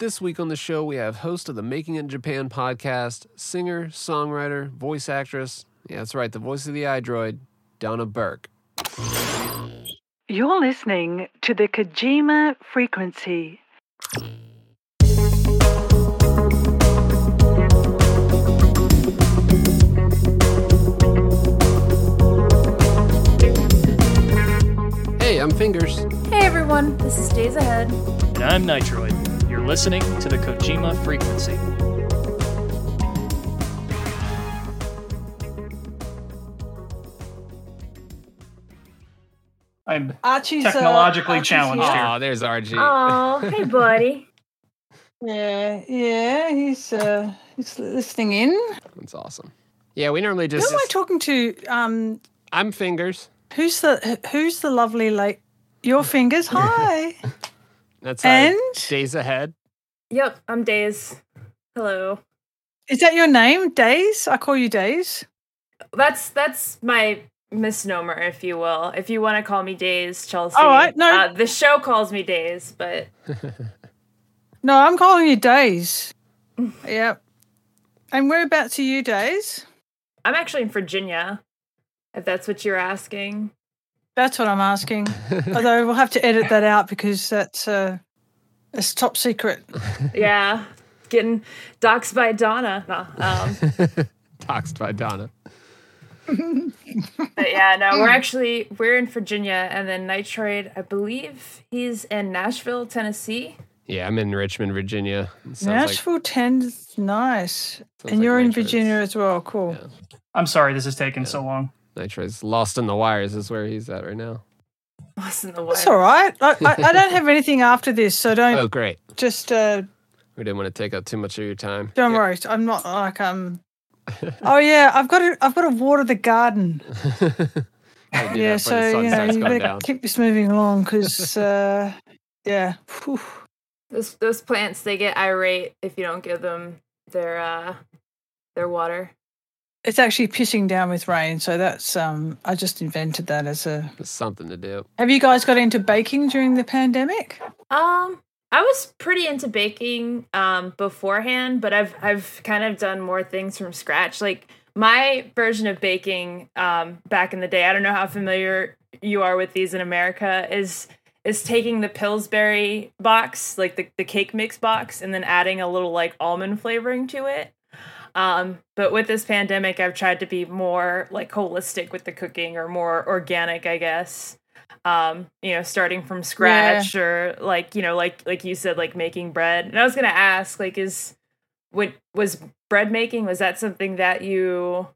This week on the show, we have host of the Making it in Japan podcast, singer, songwriter, voice actress, yeah, that's right, the voice of the iDroid, Donna Burke. You're listening to the Kojima Frequency. Hey, I'm Fingers. Hey, everyone. This is Days Ahead. And I'm Nitroid. You're listening to the Kojima Frequency. I'm technologically challenged here. Oh, there's RG. Oh, hey, buddy. Yeah, he's listening in. That's awesome. Yeah, we normally just... Who am I talking to? I'm Fingers. Who's the lovely lady? Your Fingers. Hi. That's Days Ahead. Yep, I'm Days. Hello. Is that your name, Days? I call you Days. That's my misnomer, if you will. If you want to call me Days, Chelsea. All right, no. The show calls me Days, but... No, I'm calling you Days. Yep. And whereabouts are you, Days? I'm actually in Virginia, if that's what you're asking. That's what I'm asking. Although we'll have to edit that out because that's it's top secret. Yeah. Getting doxed by Donna. Doxed by Donna. But yeah, no, we're in Virginia, and then Nitroid, I believe he's in Nashville, Tennessee. Yeah, I'm in Richmond, Virginia. Nashville, Tennessee, nice. And you're in Virginia as well, cool. Yeah. I'm sorry this is taking so long. Nitroid's lost in the wires is where he's at right now. Lost in the wires. That's all right. I don't have anything after this, so don't... Oh, great. Just... we didn't want to take up too much of your time. Don't worry, I'm not like... Oh yeah, I've got to water the garden. Yeah, so you better keep this moving along because yeah. Whew. Those plants, they get irate if you don't give them their water. It's actually pissing down with rain, so that's I just invented that as a something to do. Have you guys got into baking during the pandemic? I was pretty into baking beforehand, but I've kind of done more things from scratch. Like my version of baking back in the day, I don't know how familiar you are with these in America, is taking the Pillsbury box, like the cake mix box, and then adding a little like almond flavoring to it. But with this pandemic, I've tried to be more like holistic with the cooking, or more organic, I guess. Starting from scratch, or like you said, like making bread. And I was gonna ask, like, was bread making? Was that something that you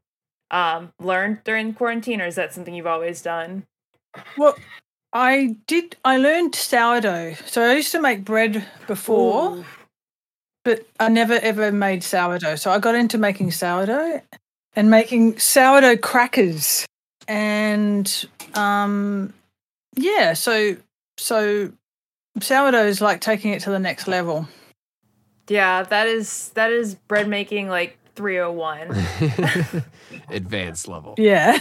learned during quarantine, or is that something you've always done? Well, I learned sourdough. So I used to make bread before, ooh, but I never ever made sourdough. So I got into making sourdough and making sourdough crackers, and so sourdough is like taking it to the next level. Yeah, that is bread making like 301. Advanced level. Yeah.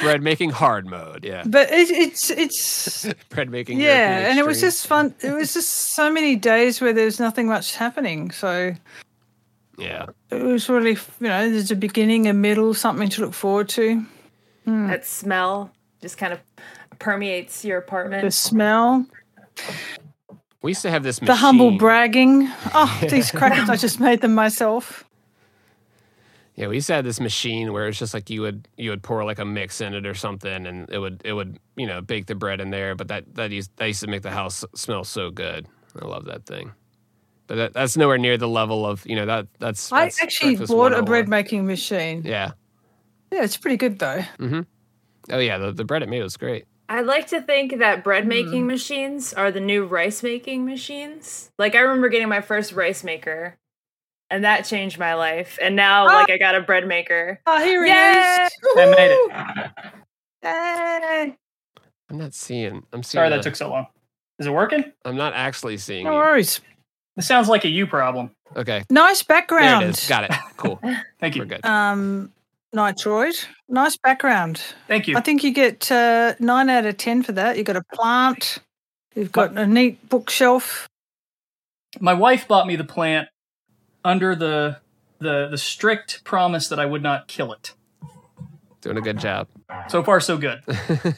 Bread making hard mode, yeah. But it's bread making. Yeah, and it was just fun. It was just so many days where there's nothing much happening, so yeah. It was really, there's a beginning, a middle, something to look forward to. Mm. That smell just kind of permeates your apartment. The smell. We used to have this machine. The humble bragging. Oh, these crackers, I just made them myself. Yeah, we used to have this machine where it's just like you would pour like a mix in it or something, and it would bake the bread in there. But that used to make the house smell so good. I love that thing. But that's nowhere near the level of that's. I actually bought a bread making machine. Yeah. Yeah, it's pretty good though. Mm-hmm. Oh yeah, the bread it made was great. I like to think that bread-making machines are the new rice-making machines. Like, I remember getting my first rice maker, and that changed my life. And now, I got a bread maker. Oh, here it is. Woo-hoo! I made it. Yay. I'm not seeing. Sorry that took so long. Is it working? I'm not actually seeing no worries. It sounds like a you problem. Okay. Nice background. There it is. Got it. Cool. Thank you. We're good. Nitroid. Nice background. Thank you. I think you get 9 out of 10 for that. You've got a plant. You've got a neat bookshelf. my wife bought me the plant under the strict promise that I would not kill it. Doing a good job. So far, so good.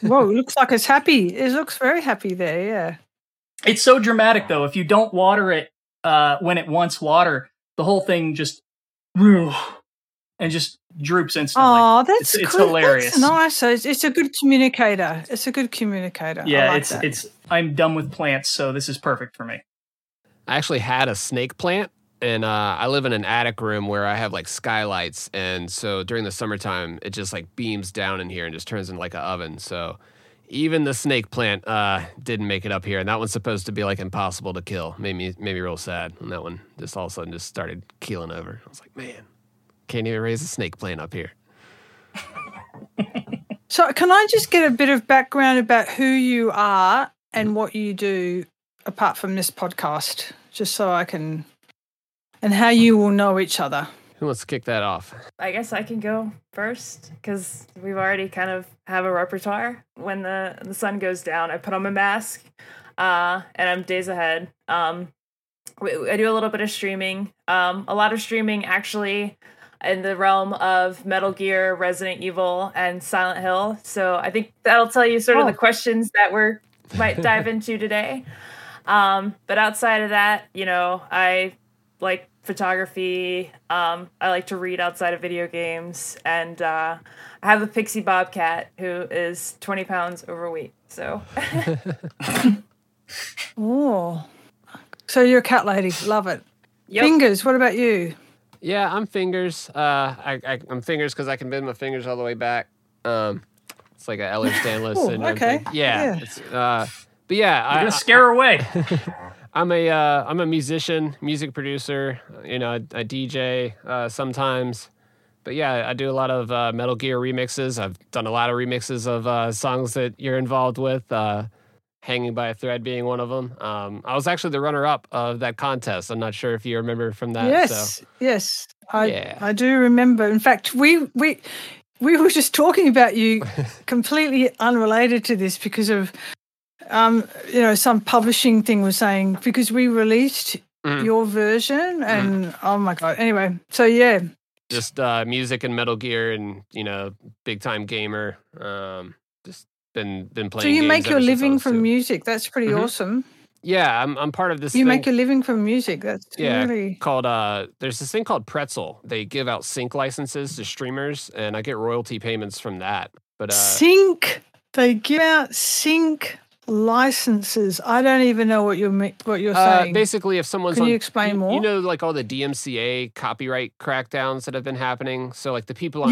Whoa, it looks like it's happy. It looks very happy there, yeah. It's so dramatic, though. If you don't water it when it wants water, the whole thing just... and just droops instantly. Oh, that's it's good. Hilarious. That's nice. It's a good communicator. It's a good communicator. Yeah, like I'm done with plants, so this is perfect for me. I actually had a snake plant. And I live in an attic room where I have, like, skylights. And so during the summertime, it just, like, beams down in here and just turns into, like, an oven. So even the snake plant didn't make it up here. And that one's supposed to be, like, impossible to kill. Made me real sad. And that one just all of a sudden just started keeling over. I was like, man, can't even raise a snake plant up here. So can I just get a bit of background about who you are and what you do apart from this podcast? Just so I can... And how you will know each other. Who wants to kick that off? I guess I can go first because we've already kind of have a repertoire. When the sun goes down, I put on my mask and I'm days ahead. I do a little bit of streaming. A lot of streaming actually in the realm of Metal Gear, Resident Evil, and Silent Hill. So I think that'll tell you sort of the questions that we might dive into today. But outside of that, you know, I... like photography, I like to read outside of video games, and I have a pixie bobcat who is 20 pounds overweight, so. Oh, so you're a cat lady, love it. Yep. Fingers, what about you? Yeah, I'm Fingers. I'm Fingers because I can bend my fingers all the way back. It's like an Ehlers-Danlos syndrome thing. Yeah. It's, but yeah. You're going to scare her away. I'm a musician, music producer, you know, I DJ sometimes. But yeah, I do a lot of Metal Gear remixes. I've done a lot of remixes of songs that you're involved with, Hanging by a Thread being one of them. I was actually the runner-up of that contest. I'm not sure if you remember from that. Yes, I do remember. In fact, we were just talking about you completely unrelated to this because of... you know, some publishing thing was saying because we released your version and oh my god. Anyway, so yeah, just music and Metal Gear and you know, big time gamer. Just been playing. So you games make your living from music? That's pretty awesome. Yeah, I'm part of this. You make a living from music. That's really called. There's this thing called Pretzel. They give out sync licenses to streamers, and I get royalty payments from that. But sync. They give out sync. Licenses. I don't even know what you're saying. Basically, if someone's can you explain more? You know, like all the DMCA copyright crackdowns that have been happening. So, like the people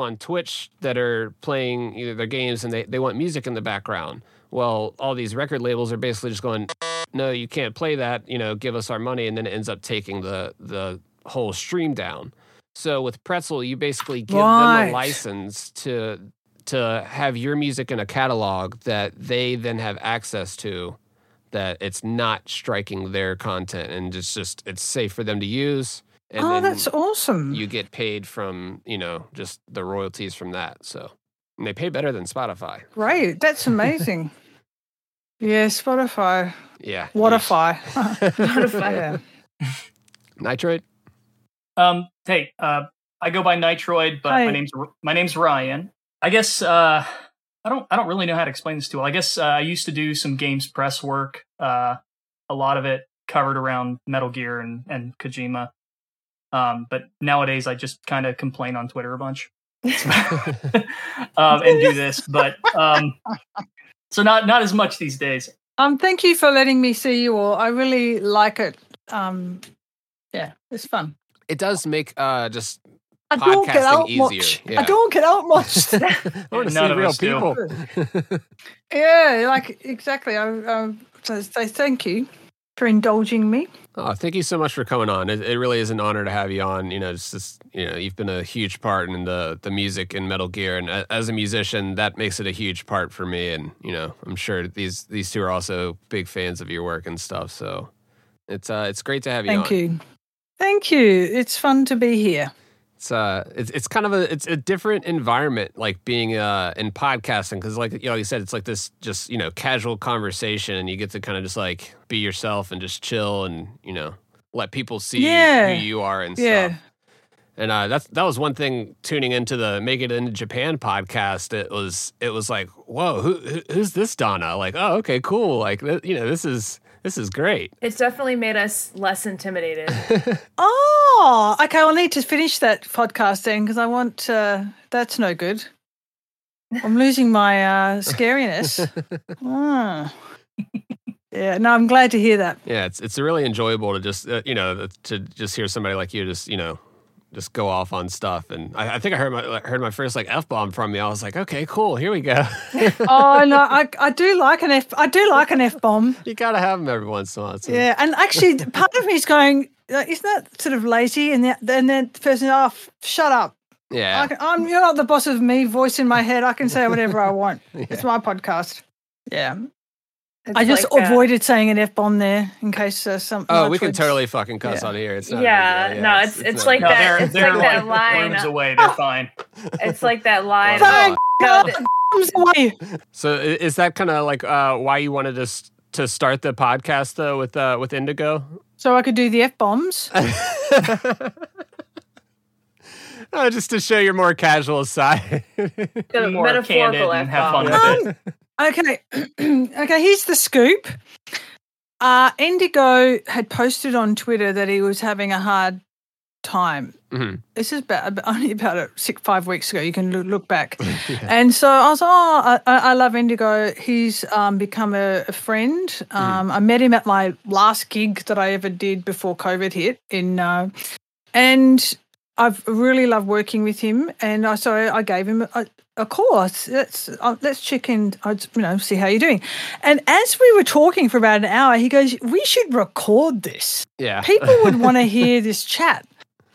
on Twitch that are playing either their games and they want music in the background. Well, all these record labels are basically just going, no, you can't play that. You know, give us our money, and then it ends up taking the whole stream down. So with Pretzel, you basically give them a license to have your music in a catalog that they then have access to, that it's not striking their content and just it's safe for them to use. And that's awesome. You get paid from, you know, just the royalties from that. So and they pay better than Spotify. Right. That's amazing. Yeah, Spotify. Yeah. Watify. Spotify. Yeah. Nitroid? Hey, I go by Nitroid, but my name's Ryan. I guess I don't really know how to explain this to you. I guess I used to do some games press work, a lot of it covered around Metal Gear and Kojima. But nowadays I just kind of complain on Twitter a bunch and do this. But so not as much these days. Thank you for letting me see you all. I really like it. Yeah, it's fun. It does make just. I don't get out much. Yeah. I don't get out much. I want to see real people. Yeah, like exactly. I thank you for indulging me. Oh, thank you so much for coming on. It really is an honor to have you on. You know, just you know, you've been a huge part in the music and Metal Gear, and as a musician, that makes it a huge part for me. And you know, I'm sure these two are also big fans of your work and stuff. So it's great to have you on. Thank you. It's fun to be here. It's kind of a different environment, like being in podcasting, because like you said, it's like this just casual conversation, and you get to kind of just like be yourself and just chill and let people see who you are and stuff. And that was one thing tuning into the Make It in Japan podcast. It was like, whoa, who's this Donna? Like, oh, okay, cool. Like, this is great. It's definitely made us less intimidated. Oh, okay. I'll need to finish that podcasting because I want. That's no good. I'm losing my scariness. Oh. Yeah, no, I'm glad to hear that. Yeah, it's really enjoyable to just hear somebody like you just go off on stuff. And I think I heard my first like F-bomb from you. I was like, okay, cool, here we go. Oh no, I do like an F-bomb. You gotta have them every once in a while. So. Yeah, and actually part of me is going, isn't that sort of lazy? And then the person, oh, shut up. Yeah, you're not the boss of me. Voice in my head, I can say whatever I want. Yeah. It's my podcast. Yeah. It's I just like avoided saying an F-bomb there in case something. Oh, we can totally fucking cuss on here. It's not no, it's like that. They're like that line. Worms away, they're fine. It's like that line. Thank God. So is that kind of like why you wanted to start the podcast though with Indigo? So I could do the F-bombs. Oh, just to show your more casual side. The more metaphorical F-bomb. Have fun with it. Okay, okay. Here's the scoop. Indigo had posted on Twitter that he was having a hard time. Mm-hmm. This is only about 5 weeks ago. You can look back. Yeah. And so I was, I love Indigo. He's become a friend. I met him at my last gig that I ever did before COVID hit. And I've really loved working with him. And I gave him a call. Let's check in, see how you're doing. And as we were talking for about an hour, he goes, we should record this. Yeah. People would want to hear this chat.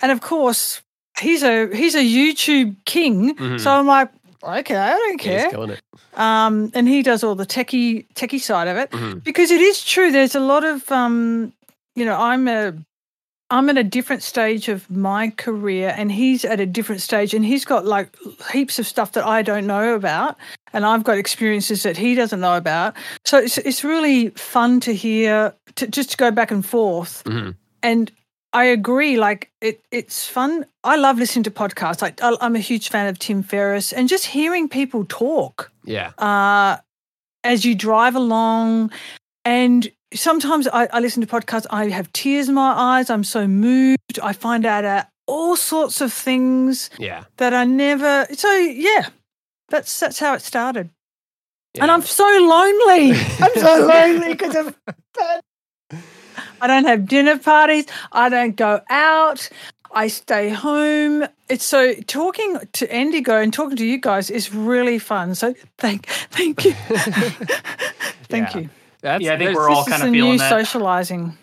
And of course, he's a YouTube king. Mm-hmm. So I'm like, okay, I don't care. He's killing it. And he does all the techie side of it. Mm-hmm. Because it is true, there's a lot of, I'm at a different stage of my career and he's at a different stage, and he's got like heaps of stuff that I don't know about, and I've got experiences that he doesn't know about. So it's really fun to hear, to go back and forth. Mm-hmm. And I agree, like it's fun. I love listening to podcasts. Like I'm a huge fan of Tim Ferriss, and just hearing people talk. Yeah. As you drive along. And sometimes I listen to podcasts, I have tears in my eyes, I'm so moved, I find out all sorts of things that I never... So, yeah, that's how it started. Yeah. And I'm so lonely. I'm so lonely because of that. I don't have dinner parties. I don't go out. I stay home. It's so talking to Indigo and talking to you guys is really fun. So thank you. Thank you. I think we're all kind of feeling that. This is a new socializing.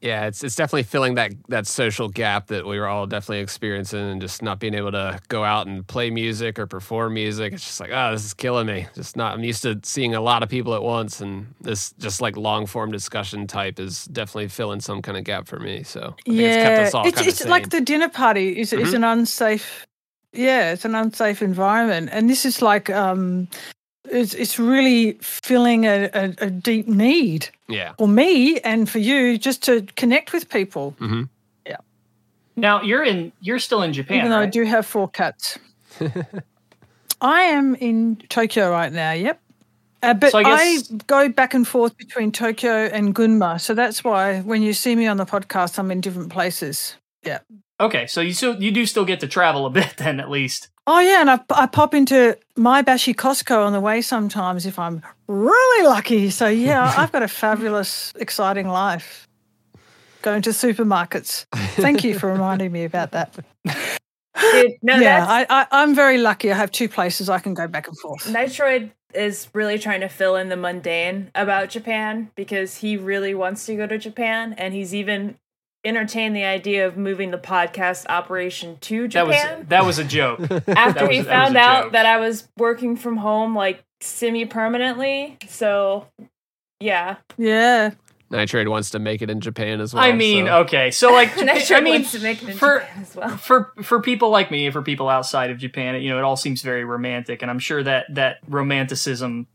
Yeah, it's definitely filling that social gap that we were all definitely experiencing, and just not being able to go out and play music or perform music. It's just like, oh, this is killing me. Just not. I'm used to seeing a lot of people at once, and this just like long form discussion type is definitely filling some kind of gap for me. So I think it's kept us all kind of sane. It's like the dinner party is an unsafe. Yeah, it's an unsafe environment, and this is like. It's really filling a deep need for me and for you, just to connect with people. Mm-hmm. Yeah. Now you're still in Japan, even though, right? I do have 4 cats. I am in Tokyo right now. Yep. But so I go back and forth between Tokyo and Gunma, so that's why when you see me on the podcast, I'm in different places. Yeah. Okay, so you do still get to travel a bit then, at least. Oh, yeah, and I pop into Maibashi Costco on the way sometimes if I'm really lucky. So, yeah, I've got a fabulous, exciting life going to supermarkets. Thank you for reminding me about that. Dude, no, yeah, I'm very lucky. I have 2 places I can go back and forth. Nitroid is really trying to fill in the mundane about Japan because he really wants to go to Japan, and he's even – entertain the idea of moving the podcast operation to Japan. That was a joke. After he found out that I was working from home like semi-permanently. So, yeah. Yeah. Nitroid wants to make it in Japan as well. I mean, so. Okay. So like, Nitroid wants to make it in Japan as well. For people like me and for people outside of Japan, you know, it all seems very romantic, and I'm sure that romanticism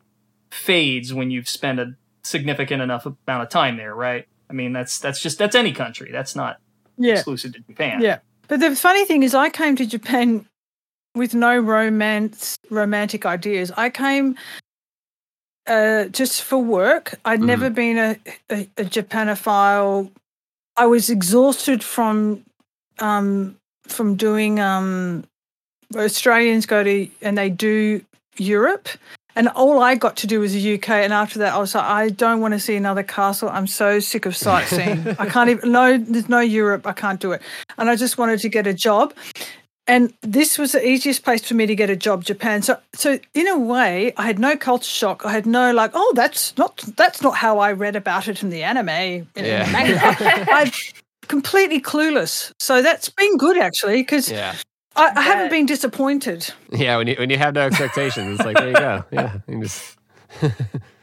fades when you've spent a significant enough amount of time there, right? I mean, that's any country. That's not exclusive to Japan. Yeah. But the funny thing is I came to Japan with no romantic ideas. I came just for work. I'd never been a Japanophile. I was exhausted from doing Australians go to and they do Europe, and all I got to do was the UK. And after that, I was like, I don't want to see another castle. I'm so sick of sightseeing. I can't even. No, there's no Europe. I can't do it. And I just wanted to get a job. And this was the easiest place for me to get a job, Japan. So in a way, I had no culture shock. I had no like, oh, that's not how I read about it in the anime. In the manga. I'm completely clueless. So that's been good actually, because I haven't been disappointed. Yeah, when you have no expectations, it's like there you go. Yeah, you just.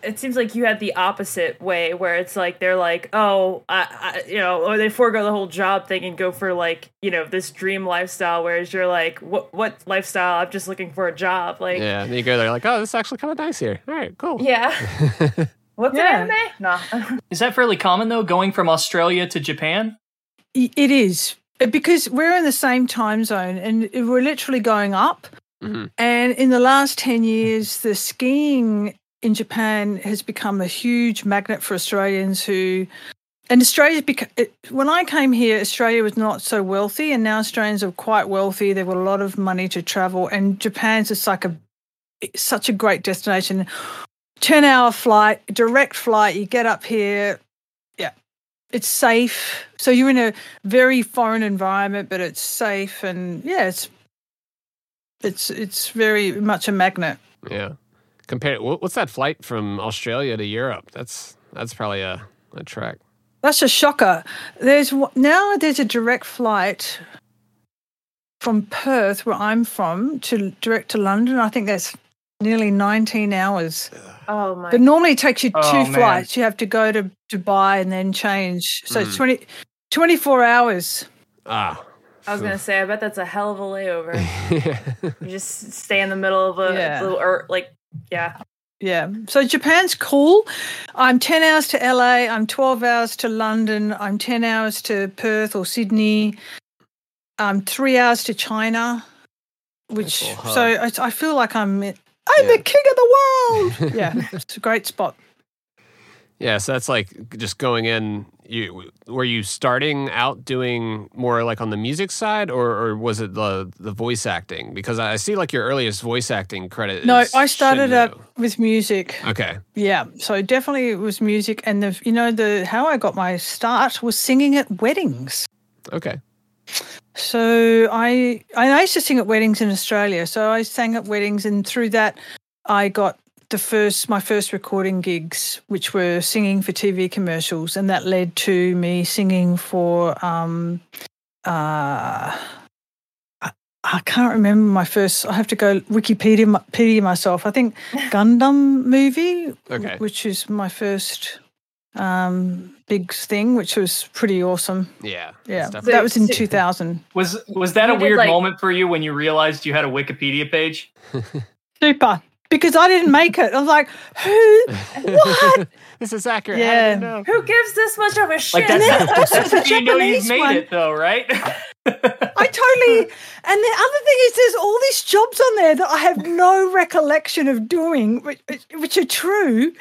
It seems like you had the opposite way, where it's like they're like, oh, or they forego the whole job thing and go for like, you know, this dream lifestyle. Whereas you're like, what lifestyle? I'm just looking for a job. Like, yeah, and you go there like, oh, this is actually kind of nice here. All right, cool. Yeah. What's an anime? Nah. Is that fairly common though? Going from Australia to Japan? It is, because we're in the same time zone and we're literally going up. Mm-hmm. And in the last 10 years, the skiing in Japan has become a huge magnet for Australians when I came here, Australia was not so wealthy, and now Australians are quite wealthy. They've got a lot of money to travel, and Japan's just like such a great destination. 10-hour flight, direct flight, you get up here, yeah, it's safe. So you're in a very foreign environment, but it's safe, and yeah, it's very much a magnet. Yeah. What's that flight from Australia to Europe? That's probably a trek. That's a shocker. There's a direct flight from Perth, where I'm from, direct to London. I think that's nearly 19 hours. Oh my! But normally it takes you two flights. You have to go to Dubai and then change. So it's 24 hours. Ah. I was going to say, I bet that's a hell of a layover. Yeah. You just stay in the middle of a little Yeah. So Japan's cool. I'm 10 hours to LA. I'm 12 hours to London. I'm 10 hours to Perth or Sydney. I'm 3 hours to China, which I feel like I'm the king of the world. Yeah, it's a great spot. Yeah, so that's like just going in. Were you starting out doing more like on the music side, or was it the voice acting? Because I see like your earliest voice acting credit. No, I started out with music. Okay. Yeah, so definitely it was music, and how I got my start was singing at weddings. Okay. So I used to sing at weddings in Australia. So I sang at weddings, and through that I got my first recording gigs, which were singing for TV commercials, and that led to me singing for I can't remember my first. I have to go Wikipedia myself. I think Gundam movie, which is my first big thing, which was pretty awesome. Yeah. So that was in 2000. Was that a weird moment for you when you realized you had a Wikipedia page? Super. Because I didn't make it. I was like, who? What? This is accurate. Yeah. Know? Who gives this much of a shit? Like that's the Japanese you made it though, right? I totally. And the other thing is there's all these jobs on there that I have no recollection of doing, which are true.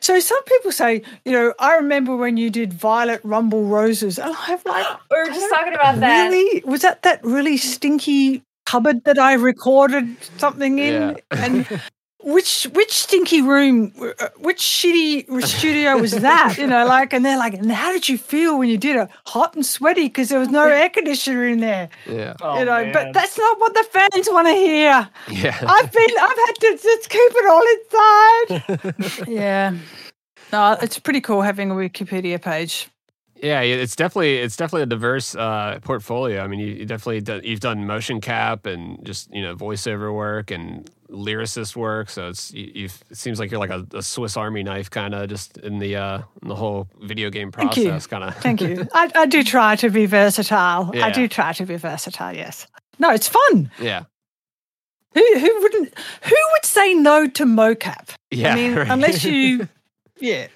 So some people say, you know, I remember when you did Violet Rumble Roses. And I'm like, we were just talking about that. Really? Was that really stinky cupboard that I recorded something in? Yeah. And... Which stinky room, which shitty studio was that? You know, like, and they're like, and how did you feel when you did it? Hot and sweaty because there was no air conditioner in there. Yeah, man. But that's not what the fans want to hear. Yeah, I've had to just keep it all inside. Yeah, no, it's pretty cool having a Wikipedia page. Yeah, it's definitely a diverse portfolio. I mean, you've done motion cap and just, you know, voiceover work and lyricist work. So it seems like you're like a Swiss Army knife kind of just in the whole video game process kind of. Thank you. I do try to be versatile. Yeah. I do try to be versatile. Yes. No, it's fun. Yeah. Who would say no to mocap? Yeah. I mean, right. Unless you. Yeah.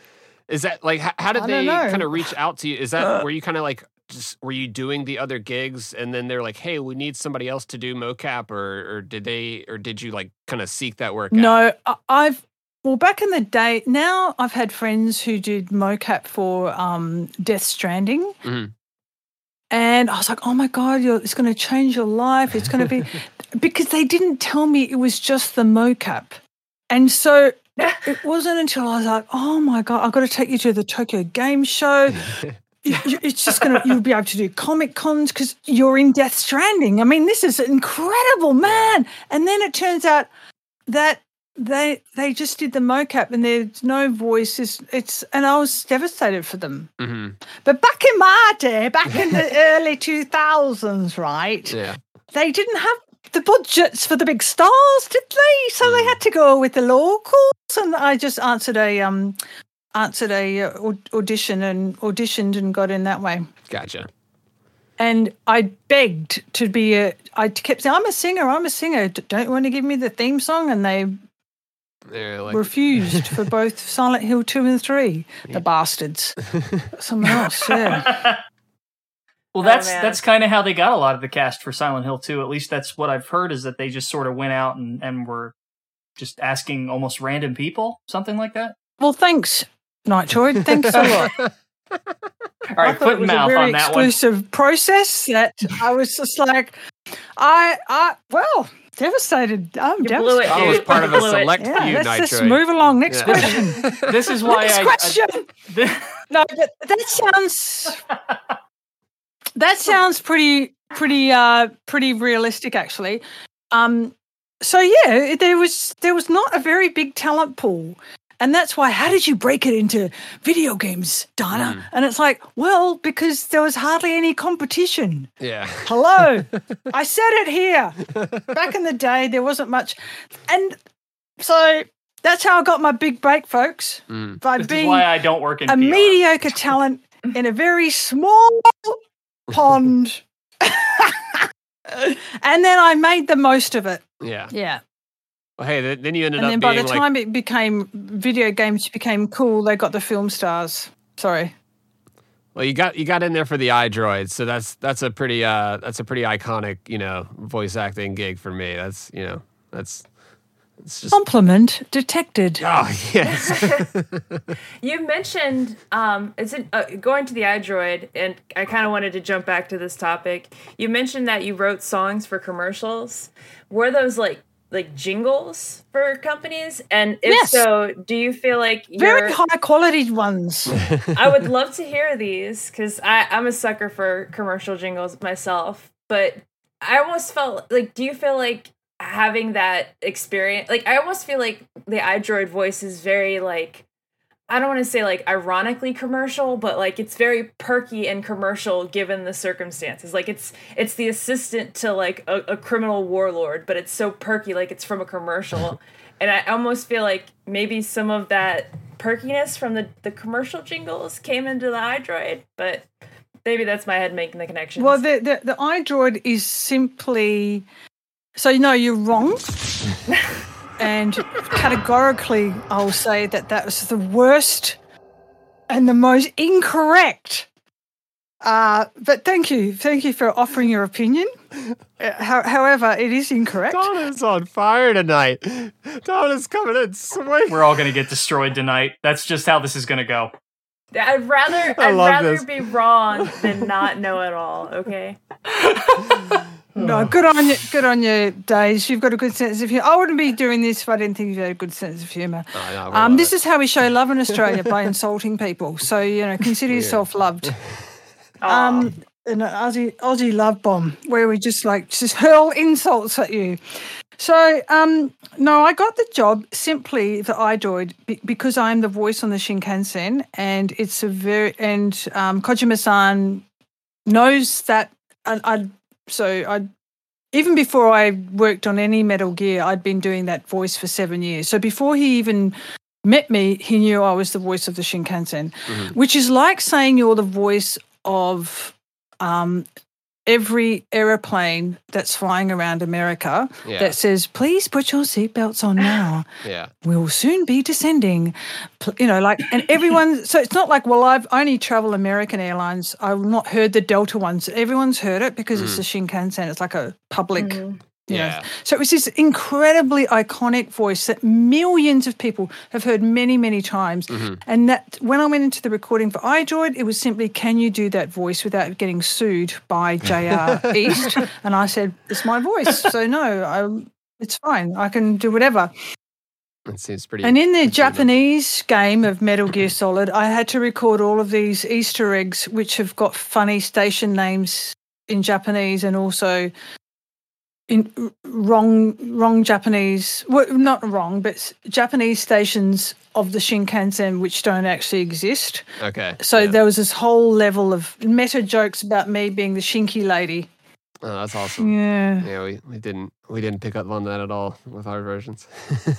Is that like how did they kind of reach out to you? Is that were you kind of like just were you doing the other gigs and then they're like, hey, we need somebody else to do mocap, or did you like kind of seek that work out? No, Well, back in the day, now I've had friends who did mocap for Death Stranding. Mm-hmm. And I was like, oh my God, it's going to change your life. It's going to be because they didn't tell me it was just the mocap. And so it wasn't until I was like, oh my God, I've got to take you to the Tokyo Game Show. It's just going to, you'll be able to do Comic Cons because you're in Death Stranding. I mean, this is incredible, man. And then it turns out that they just did the mocap and there's no voice. And I was devastated for them. Mm-hmm. But back in my day, back in the early 2000s, right? Yeah. They didn't have the budgets for the big stars, did they? So they had to go with the locals, and I just answered a auditioned and got in that way. Gotcha. And I begged to be I kept saying, I'm a singer. Don't you want to give me the theme song? And they like refused for both Silent Hill 2 and 3. Yeah. The bastards. Someone else, yeah. Well, that's kind of how they got a lot of the cast for Silent Hill 2. At least that's what I've heard, is that they just sort of went out and were just asking almost random people, something like that. Well, thanks, Nitroid. Thanks a lot. All right, foot and mouth on that one. It was a very exclusive process that I was just like, devastated. I'm devastated. I was part of a select few, Nitroid. Let's just move along. Next question. This is why Next question. No, but that sounds... That sounds pretty realistic, actually. So yeah, there was not a very big talent pool, and that's why. How did you break it into video games, Donna? Mm. And it's like, well, because there was hardly any competition. Yeah. Hello, I said it here. Back in the day, there wasn't much, and so that's how I got my big break, folks. Mm. By this being is why I don't work in a PR. Mediocre talent in a very small pond. And then I made the most of it. Yeah. Well, hey, then you ended up. And then by the time it became video games became cool, they got the film stars. Sorry. Well, you got in there for the iDroid, so that's a pretty iconic, you know, voice acting gig for me. That's, you know, that's. It's just... Compliment detected. Oh, yes. You mentioned going to the iDroid, and I kind of wanted to jump back to this topic. You mentioned that you wrote songs for commercials. Were those like jingles for companies? And if so, do you feel like very high quality ones? I would love to hear these because I'm a sucker for commercial jingles myself. But I almost felt like, do you feel like having that experience, like I almost feel like the iDroid voice is very, like, I don't want to say like ironically commercial, but like it's very perky and commercial given the circumstances. Like it's the assistant to like a criminal warlord, but it's so perky, like it's from a commercial. And I almost feel like maybe some of that perkiness from the commercial jingles came into the iDroid, but maybe that's my head making the connection. Well, the iDroid is simply. So, no, you're wrong, and categorically I'll say that was the worst and the most incorrect. But thank you for offering your opinion. However, it is incorrect. Donna's on fire tonight. Donna's coming in swinging. We're all going to get destroyed tonight. That's just how this is going to go. I'd rather be wrong than not know it all, okay? No, good on your days. You've got a good sense of humor. I wouldn't be doing this if I didn't think you had a good sense of humor. Oh, no, this is how we show love in Australia, by insulting people. So, you know, consider yourself loved. an Aussie love bomb where we just hurl insults at you. So, no, I got the job simply the iDroid because I'm the voice on the Shinkansen, and it's a very Kojima-san knows that. Even before I worked on any Metal Gear, I'd been doing that voice for 7 years. So before he even met me, he knew I was the voice of the Shinkansen, which is like saying you're the voice of every aeroplane that's flying around America that says, please put your seatbelts on now. We'll soon be descending. You know, like, and everyone, so it's not like, well, I've only traveled American Airlines. I've not heard the Delta ones. Everyone's heard it because it's the Shinkansen. It's like a public, So it was this incredibly iconic voice that millions of people have heard many, many times. And that when I went into the recording for iDroid, it was simply, can you do that voice without getting sued by JR East? And I said, it's my voice. So no, it's fine. I can do whatever. It seems pretty. And in the Japanese game of Metal Gear Solid, I had to record all of these Easter eggs, which have got funny station names in Japanese and also in wrong Japanese, well, not wrong, but Japanese stations of the Shinkansen which don't actually exist. Okay. So there was this whole level of meta jokes about me being the Shinky lady. Oh, that's awesome. Yeah. Yeah, we didn't pick up on that at all with our versions.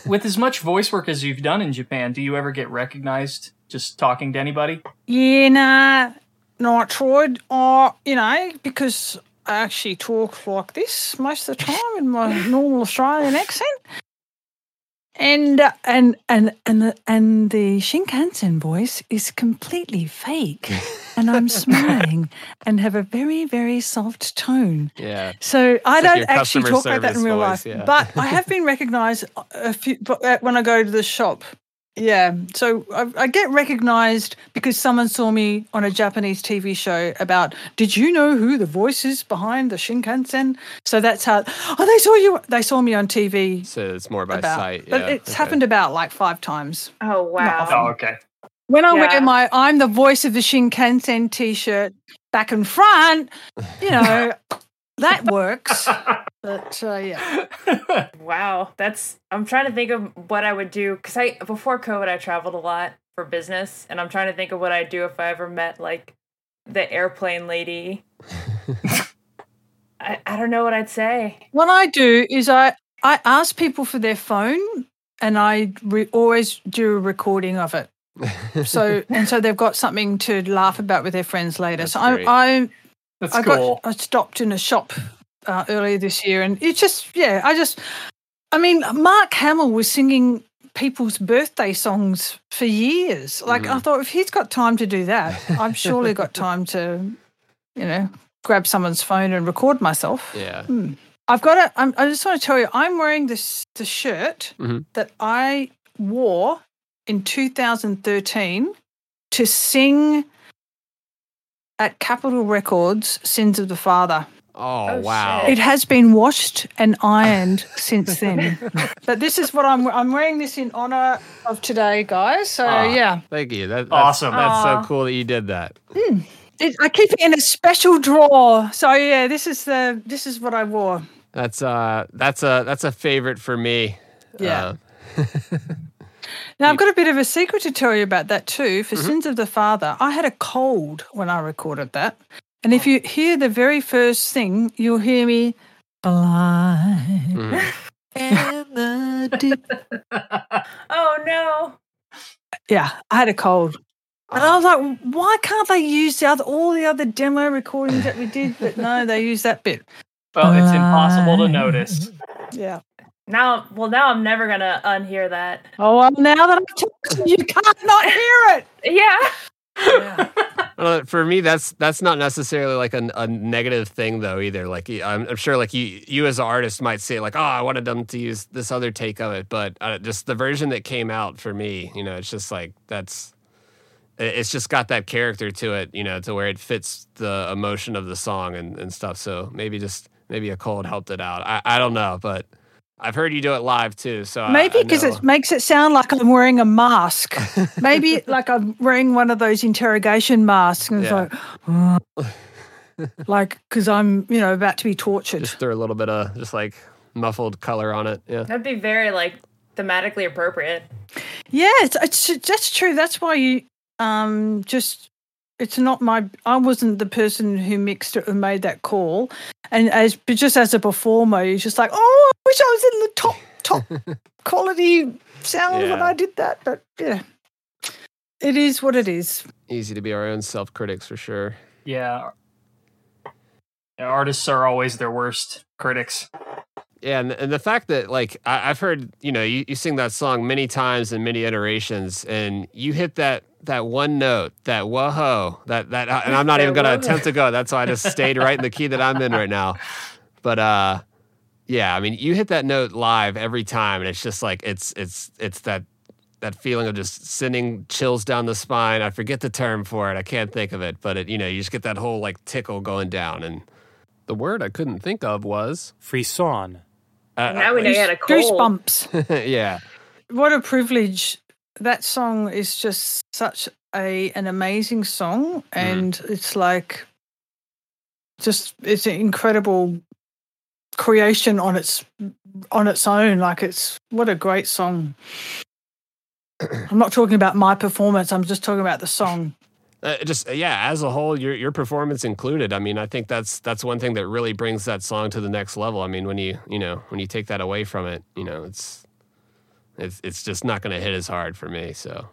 With as much voice work as you've done in Japan, do you ever get recognized just talking to anybody? Yeah, nah, Nitroid, or, you know, because I actually talk like this most of the time in my normal Australian accent, and the Shinkansen voice is completely fake, and I'm smiling and have a very, very soft tone. Yeah. So I don't actually talk like that in real life, but I have been recognised a few when I go to the shop. Yeah, so I get recognised because someone saw me on a Japanese TV show about, did you know who the voice is behind the Shinkansen? So that's how, they saw me on TV. So it's more by sight, yeah. But it's happened about like 5 times. Oh, wow. Oh, okay. When I wear my I'm the voice of the Shinkansen t-shirt back and front, you know, that works. But yeah, wow. I'm trying to think of what I would do because before COVID I traveled a lot for business, and I'm trying to think of what I'd do if I ever met like the airplane lady. I don't know what I'd say. What I do is I ask people for their phone, and I always do a recording of it. So they've got something to laugh about with their friends later. That's so great. I stopped in a shop earlier this year, and it's just Mark Hamill was singing people's birthday songs for years. Like I thought, if he's got time to do that, I've surely got time to, you know, grab someone's phone and record myself. Yeah, I've got it. I just want to tell you, I'm wearing the shirt that I wore in 2013 to sing at Capitol Records, Sins of the Father. Oh wow! Shit. It has been washed and ironed since then. But this is what I'm wearing this in honor of today, guys. So yeah, thank you. That's awesome. That's so cool that you did that. I keep it in a special drawer. So yeah, this is what I wore. That's a favorite for me. Yeah. Now, I've got a bit of a secret to tell you about that too. For Sins of the Father, I had a cold when I recorded that. And if you hear the very first thing, you'll hear me blind and the deep. Oh, no. Yeah, I had a cold. And I was like, why can't they use all the other demo recordings that we did? But no, they use that bit. Well, it's impossible to notice. Yeah. Now I'm never going to unhear that. Oh, well, now that I'm talking, you can't not hear it. Yeah. Yeah. Well, for me, that's not necessarily like a negative thing though either. Like I'm sure like you as an artist might say like, oh, I wanted them to use this other take of it, but just the version that came out for me, you know, it's just like it's just got that character to it, you know, to where it fits the emotion of the song and stuff. So maybe a cold helped it out. I don't know, but I've heard you do it live too, so maybe because it makes it sound like I'm wearing a mask. Maybe like I'm wearing one of those interrogation masks, and it's like, oh. Like, because I'm, you know, about to be tortured. Just throw a little bit of just like muffled color on it. Yeah. That'd be very like thematically appropriate. Yeah, it's that's true. That's why you it's not my, I wasn't the person who mixed it and made that call. And as, but just as a performer, you're just like, oh, I wish I was in the top quality sound when I did that. But yeah, it is what it is. Easy to be our own self-critics for sure. Yeah. Artists are always their worst critics. Yeah, and the fact that, like, I've heard, you know, you sing that song many times in many iterations, and you hit that one note, that whoa-ho, that and I'm not even going to attempt to go. That's why I just stayed right in the key that I'm in right now. But, yeah, I mean, you hit that note live every time, and it's just like it's that feeling of just sending chills down the spine. I forget the term for it. I can't think of it. But, it, you know, you just get that whole, like, tickle going down. And the word I couldn't think of was... frisson. Now we know you had a cold. Goosebumps. Yeah. What a privilege. That song is just such an amazing song. And it's like just it's an incredible creation on its own. Like it's what a great song. I'm not talking about my performance. I'm just talking about the song. As a whole, your performance included. I mean, I think that's one thing that really brings that song to the next level. I mean, when you take that away from it, you know, it's just not going to hit as hard for me. So,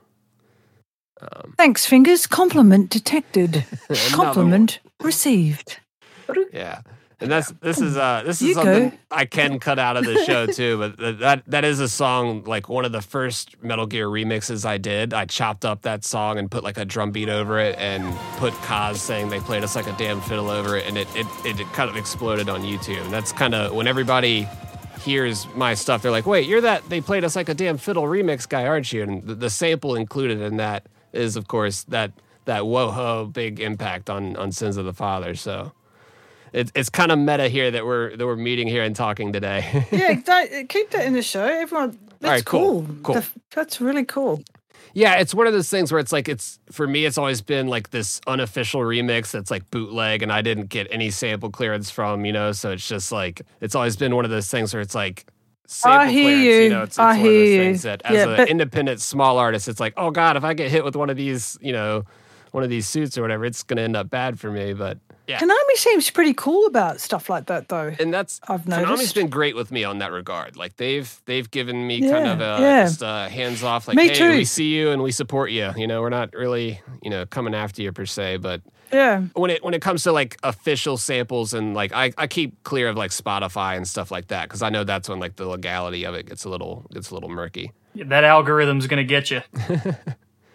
thanks, fingers. Compliment detected. Compliment received. Yeah, and this is something go. I can cut out of the show too. But that is a song like one of the first Metal Gear remixes I did. I chopped up that song and put like a drum beat over it, and put Kaz saying they played us like a damn fiddle over it, and it kind of exploded on YouTube. And that's kind of when everybody hears my stuff, they're like, wait, you're that they played us like a damn fiddle remix guy, aren't you? And the sample included in that is, of course, that whoa-ho big impact on Sins of the Father. So it's kind of meta here that we're meeting here and talking today. Yeah, keep that in the show, everyone. That's all right, cool. That's really cool. Yeah, it's one of those things where it's like, it's for me, it's always been like this unofficial remix that's like bootleg, and I didn't get any sample clearance from, you know, so it's just like, it's always been one of those things where it's like, sample clearance, you know, it's one of those things that as an independent small artist, it's like, oh God, if I get hit with one of these, you know, one of these suits or whatever, it's going to end up bad for me, but... Yeah. Konami seems pretty cool about stuff like that, though. And that's I've noticed. Konami's been great with me on that regard. Like they've given me kind of a just hands off, like, me hey, too. We see you and we support you. You know, we're not really, you know, coming after you per se, but yeah. When it comes to like official samples and like I keep clear of like Spotify and stuff like that because I know that's when like the legality of it gets a little murky. Yeah, that algorithm's gonna get you.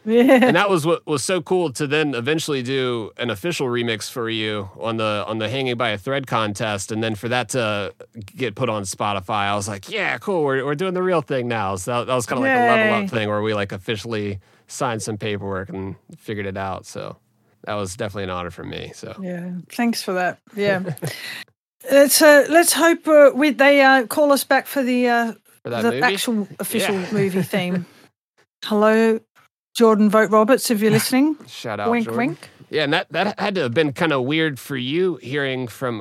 Yeah. And that was what was so cool to then eventually do an official remix for you on the Hanging by a Thread contest, and then for that to get put on Spotify, I was like, yeah, cool, we're doing the real thing now. So that was kind of like a level up thing where we like officially signed some paperwork and figured it out. So that was definitely an honor for me. So yeah, thanks for that. Yeah, let's hope they call us back for the actual official movie theme. Hello. Jordan Vogt Roberts, if you're listening. Shout out, wink, Jordan. Wink. Yeah, and that had to have been kind of weird for you hearing from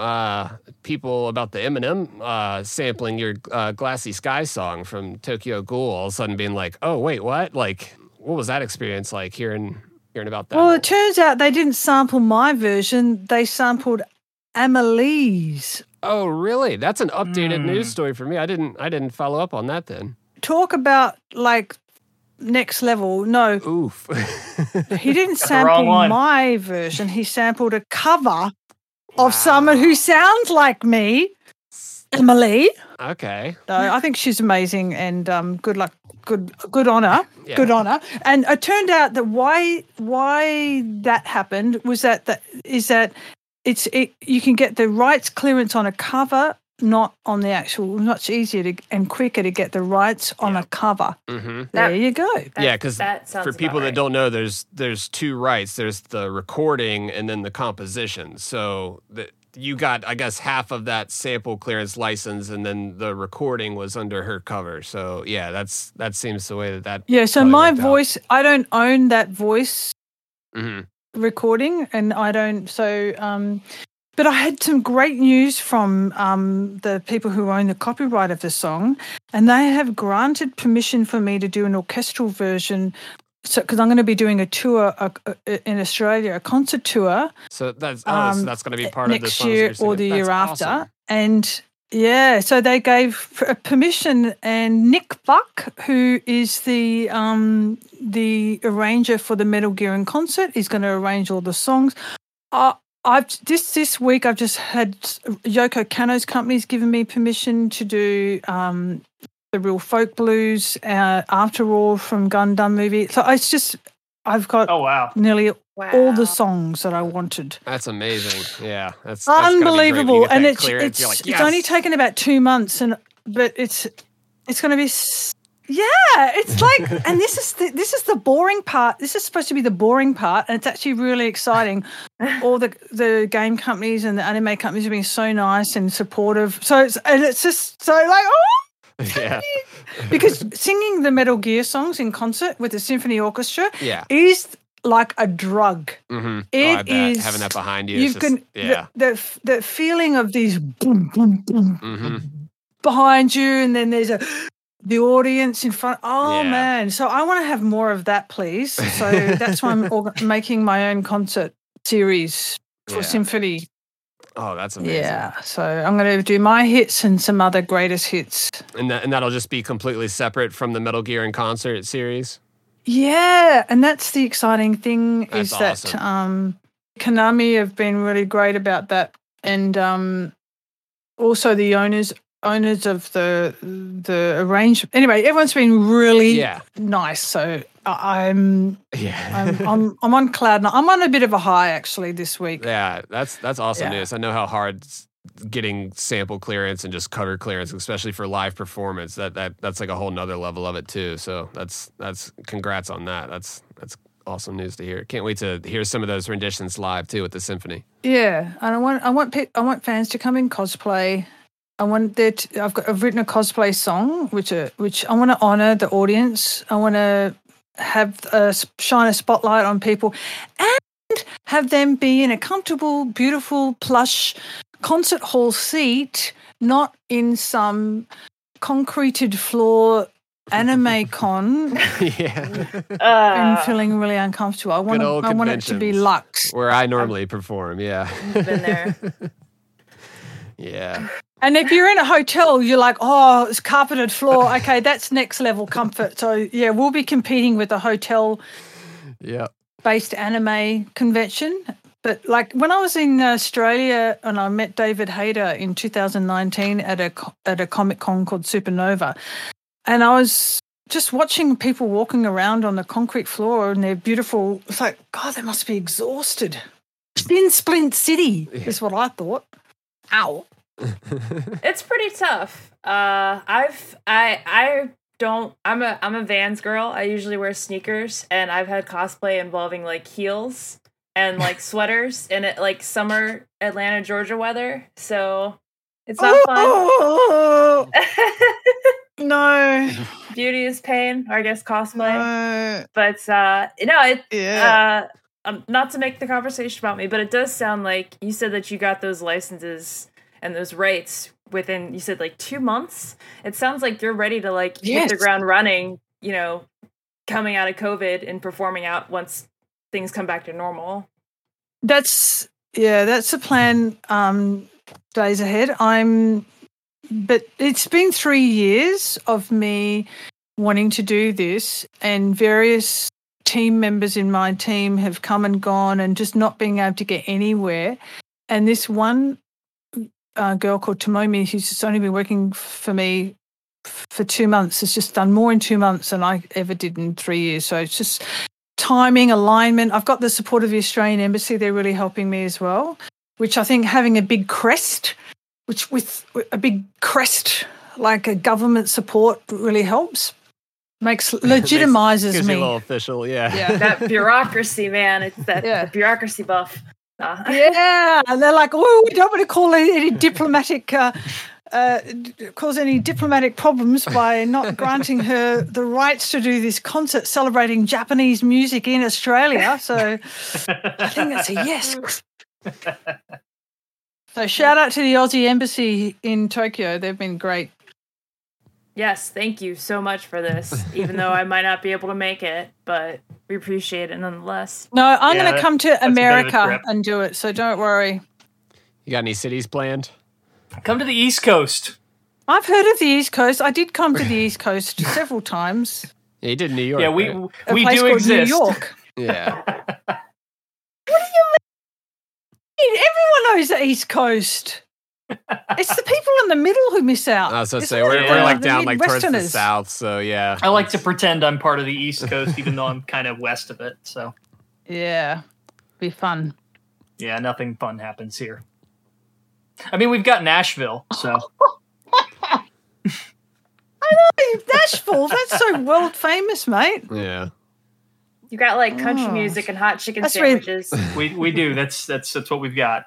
people about the Eminem sampling your Glassy Sky song from Tokyo Ghoul, all of a sudden being like, oh, wait, what? Like, what was that experience like hearing about that? Well, it turns out they didn't sample my version. They sampled Amelie's. Oh, really? That's an updated news story for me. I didn't follow up on that then. Talk about, like... next level. No. Oof. He didn't sample my version. He sampled a cover of someone who sounds like me, Emily. Okay. So I think she's amazing, and good luck. Good honor. Yeah. Good honor. And it turned out that why that happened was that you can get the rights clearance on a cover, not on the actual, much easier quicker to get the rights on a cover. Mm-hmm. There you go. Because for people that don't know, there's two rights. There's the recording and then the composition. So you got, I guess, half of that sample clearance license, and then the recording was under her cover. So yeah, that seems the way that. Yeah. So my voice, I don't own that voice recording, and I don't. So But I had some great news from the people who own the copyright of the song, and they have granted permission for me to do an orchestral version. So, because I'm going to be doing a tour in Australia, a concert tour. So that's going to be part of next year or the year after. Awesome. And yeah, so they gave permission, and Nick Buck, who is the arranger for the Metal Gear in Concert, is going to arrange all the songs. This week I've just had Yoko Kanno's company's given me permission to do the Real Folk Blues, After All from Gundam movie. So it's just I've got all the songs that I wanted. That's amazing. Yeah, that's unbelievable. And it's only taken about 2 months, but it's going to be. Yeah, it's like, and this is the boring part. This is supposed to be the boring part, and it's actually really exciting. All the game companies and the anime companies have been so nice and supportive. So it's just so like, oh, yeah. Because singing the Metal Gear songs in concert with the symphony orchestra is like a drug. Mm-hmm. I bet having that behind you. The feeling of these boom boom boom behind you, and then there's the audience in front. Man. So I want to have more of that, please. So that's why I'm making my own concert series for symphony. Oh, that's amazing. Yeah. So I'm going to do my hits and some other greatest hits. And that'll just be completely separate from the Metal Gear in Concert series? Yeah. And that's the exciting thing that Konami have been really great about that. And also the owners of the arrangement. Anyway, everyone's been really nice. So I'm on cloud nine. I'm on a bit of a high actually this week. Yeah, that's awesome news. I know how hard getting sample clearance and just cover clearance, especially for live performance, that's like a whole nother level of it too. So that's congrats on that. That's awesome news to hear. Can't wait to hear some of those renditions live too with the symphony. Yeah, and I want fans to come in cosplay. I've written a cosplay song, which I want to honour the audience. I want to shine a spotlight on people, and have them be in a comfortable, beautiful, plush concert hall seat, not in some concreted floor anime con. I'm feeling really uncomfortable. I want it to be luxe. Where I normally perform. Yeah. Been there. Yeah. And if you're in a hotel, you're like, oh, it's carpeted floor. Okay, that's next level comfort. So, yeah, we'll be competing with a hotel-based anime convention. But, like, when I was in Australia and I met David Hayter in 2019 at a Comic Con called Supernova, and I was just watching people walking around on the concrete floor and they're beautiful. It's like, God, they must be exhausted. Thin Splint City is what I thought. Ow. It's pretty tough. I'm a Vans girl. I usually wear sneakers, and I've had cosplay involving like heels and like sweaters in it, like summer Atlanta, Georgia weather. So it's not fun. No. Beauty is pain, or I guess cosplay. No. But not to make the conversation about me, but it does sound like you said that you got those licenses and those rights within, you said, like 2 months. It sounds like you're ready to like hit the ground running, you know, coming out of COVID and performing out once things come back to normal. That's the plan days ahead. But it's been 3 years of me wanting to do this, and various team members in my team have come and gone and just not being able to get anywhere. And this one girl called Tomomi, who's only been working for me for 2 months, has just done more in 2 months than I ever did in 3 years. So it's just timing, alignment. I've got the support of the Australian Embassy. They're really helping me as well, which I think having a big crest, like a government support really helps. Legitimizes me. A little official, yeah. That bureaucracy, man. It's that bureaucracy buff. Yeah, and they're like, oh, we don't want to cause any diplomatic problems by not granting her the rights to do this concert celebrating Japanese music in Australia. So I think that's a yes. So shout out to the Aussie Embassy in Tokyo. They've been great. Yes, thank you so much for this, even though I might not be able to make it, but we appreciate it nonetheless. No, I'm going to come to America and do it, so don't worry. You got any cities planned? Come to the East Coast. I've heard of the East Coast. I did come to the East Coast several times. Yeah, you did New York. Yeah, we do exist. New York. Yeah. What do you mean? Everyone knows the East Coast. It's the people in the middle who miss out. I was going to say, we're like down like towards the south, so yeah. I like to pretend I'm part of the East Coast, even though I'm kind of west of it, so. Yeah, be fun. Yeah, nothing fun happens here. I mean, we've got Nashville, so. I know, Nashville, that's so world famous, mate. Yeah. You got like country music and hot chicken sandwiches. We do, that's what we've got.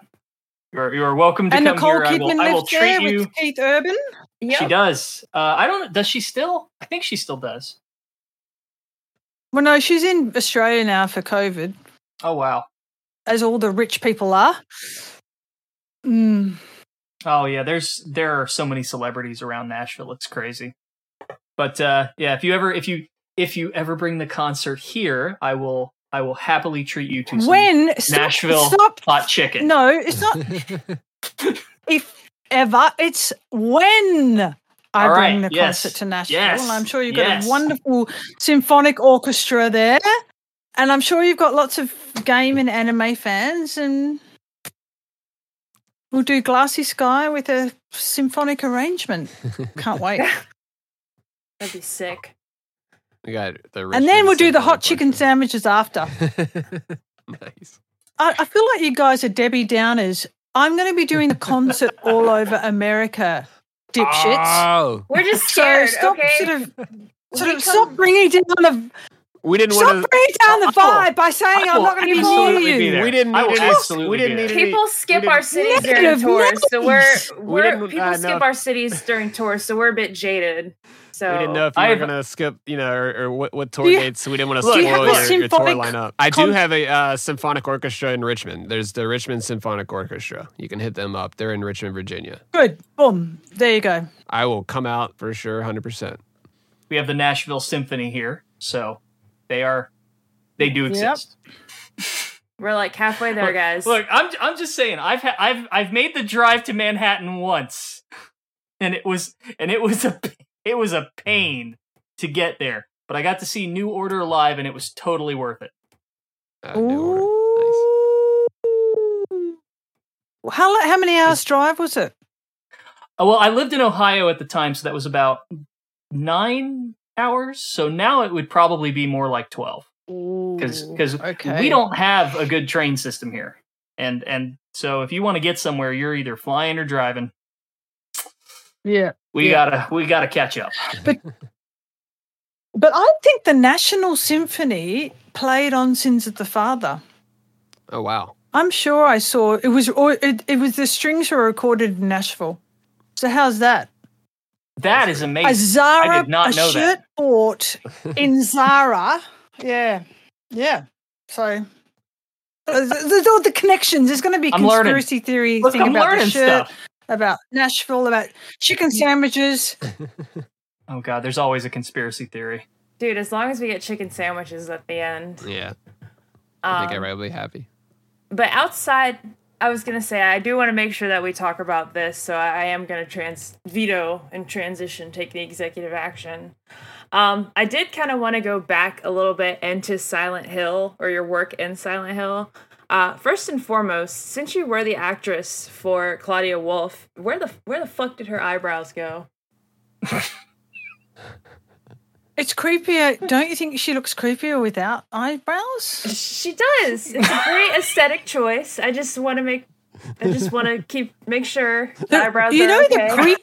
You're welcome to come here. I will treat you. With Keith Urban. Yep. She does. Does she still? I think she still does. Well, no, she's in Australia now for COVID. Oh wow! As all the rich people are. Mm. Oh yeah, there are so many celebrities around Nashville. It's crazy. But yeah, if you ever bring the concert here, I will happily treat you to some Nashville hot chicken. No, it's not if ever. It's when I bring the concert to Nashville. Yes, and I'm sure you've got a wonderful symphonic orchestra there. And I'm sure you've got lots of game and anime fans. And we'll do Glassy Sky with a symphonic arrangement. Can't wait. That'd be sick. We got the and then we'll do the hot chicken sandwiches after. Nice. I feel like you guys are Debbie Downers. I'm going to be doing the concert all over America, dipshits. Oh, we're just scared. So stop, okay? Stop bringing down the. We didn't want to bring down the vibe by saying I'm not going to be near you. We didn't need people skip our cities during tours, so we're a bit jaded. So we didn't know if you were going to skip, or what tour dates. So we didn't want to spoil your tour lineup. I do have a symphonic orchestra in Richmond. There's the Richmond Symphonic Orchestra. You can hit them up. They're in Richmond, Virginia. Good. Boom. There you go. I will come out for sure, 100%. We have the Nashville Symphony here, so. They do exist. Yep. We're like halfway there, guys. Look, I'm just saying, I've made the drive to Manhattan once, and it was a pain to get there, but I got to see New Order live, and it was totally worth it. New Order. Nice. How many hours drive was it? Well, I lived in Ohio at the time, so that was about 9 hours, so now it would probably be more like 12 because we don't have a good train system here, and so if you want to get somewhere, you're either flying or driving. We gotta catch up. But I think the National Symphony played on Sins of the Father. Oh wow! I'm sure I saw it was the strings were recorded in Nashville. So how's that? That is amazing. I did not know that. A shirt bought in Zara. Yeah. So there's all the connections. There's going to be conspiracy theory thing about the shirt, about Nashville, about chicken sandwiches. Oh God, there's always a conspiracy theory. Dude, as long as we get chicken sandwiches at the end, yeah, I think everybody will be happy. But outside. I was going to say, I do want to make sure that we talk about this, so I am going to veto and transition, take the executive action. I did kind of want to go back a little bit into Silent Hill, or your work in Silent Hill. First and foremost, since you were the actress for Claudia Wolf, where the fuck did her eyebrows go? It's creepier. Don't you think she looks creepier without eyebrows? She does. It's a great aesthetic choice. I just want to make sure the eyebrows are okay.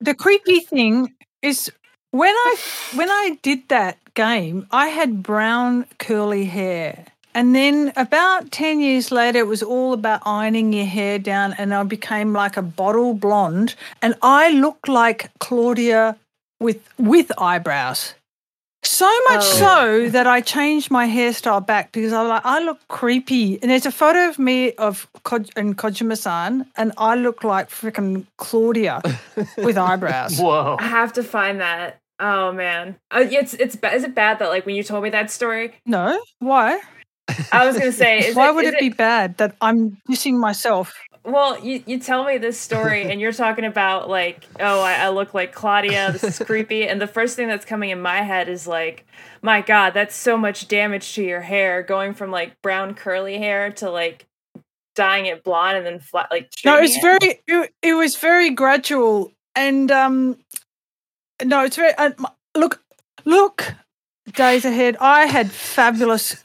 The creepy thing is when I did that game, I had brown curly hair. And then about 10 years later, it was all about ironing your hair down, and I became like a bottle blonde, and I looked like Claudia with eyebrows. So much so that I changed my hairstyle back because I was like, I look creepy. And there's a photo of me and Kojima-san, and I look like freaking Claudia with eyebrows. Whoa! I have to find that. Oh man, is it bad that like when you told me that story? No, why? I was gonna say, why would it be bad that I'm dissing myself? Well, you tell me this story and you're talking about like, oh, I look like Claudia, this is creepy. And the first thing that's coming in my head is like, my God, that's so much damage to your hair, going from like brown curly hair to like dyeing it blonde and then flat. Like, no, it was very gradual. And no, it's very, look, days ahead, I had fabulous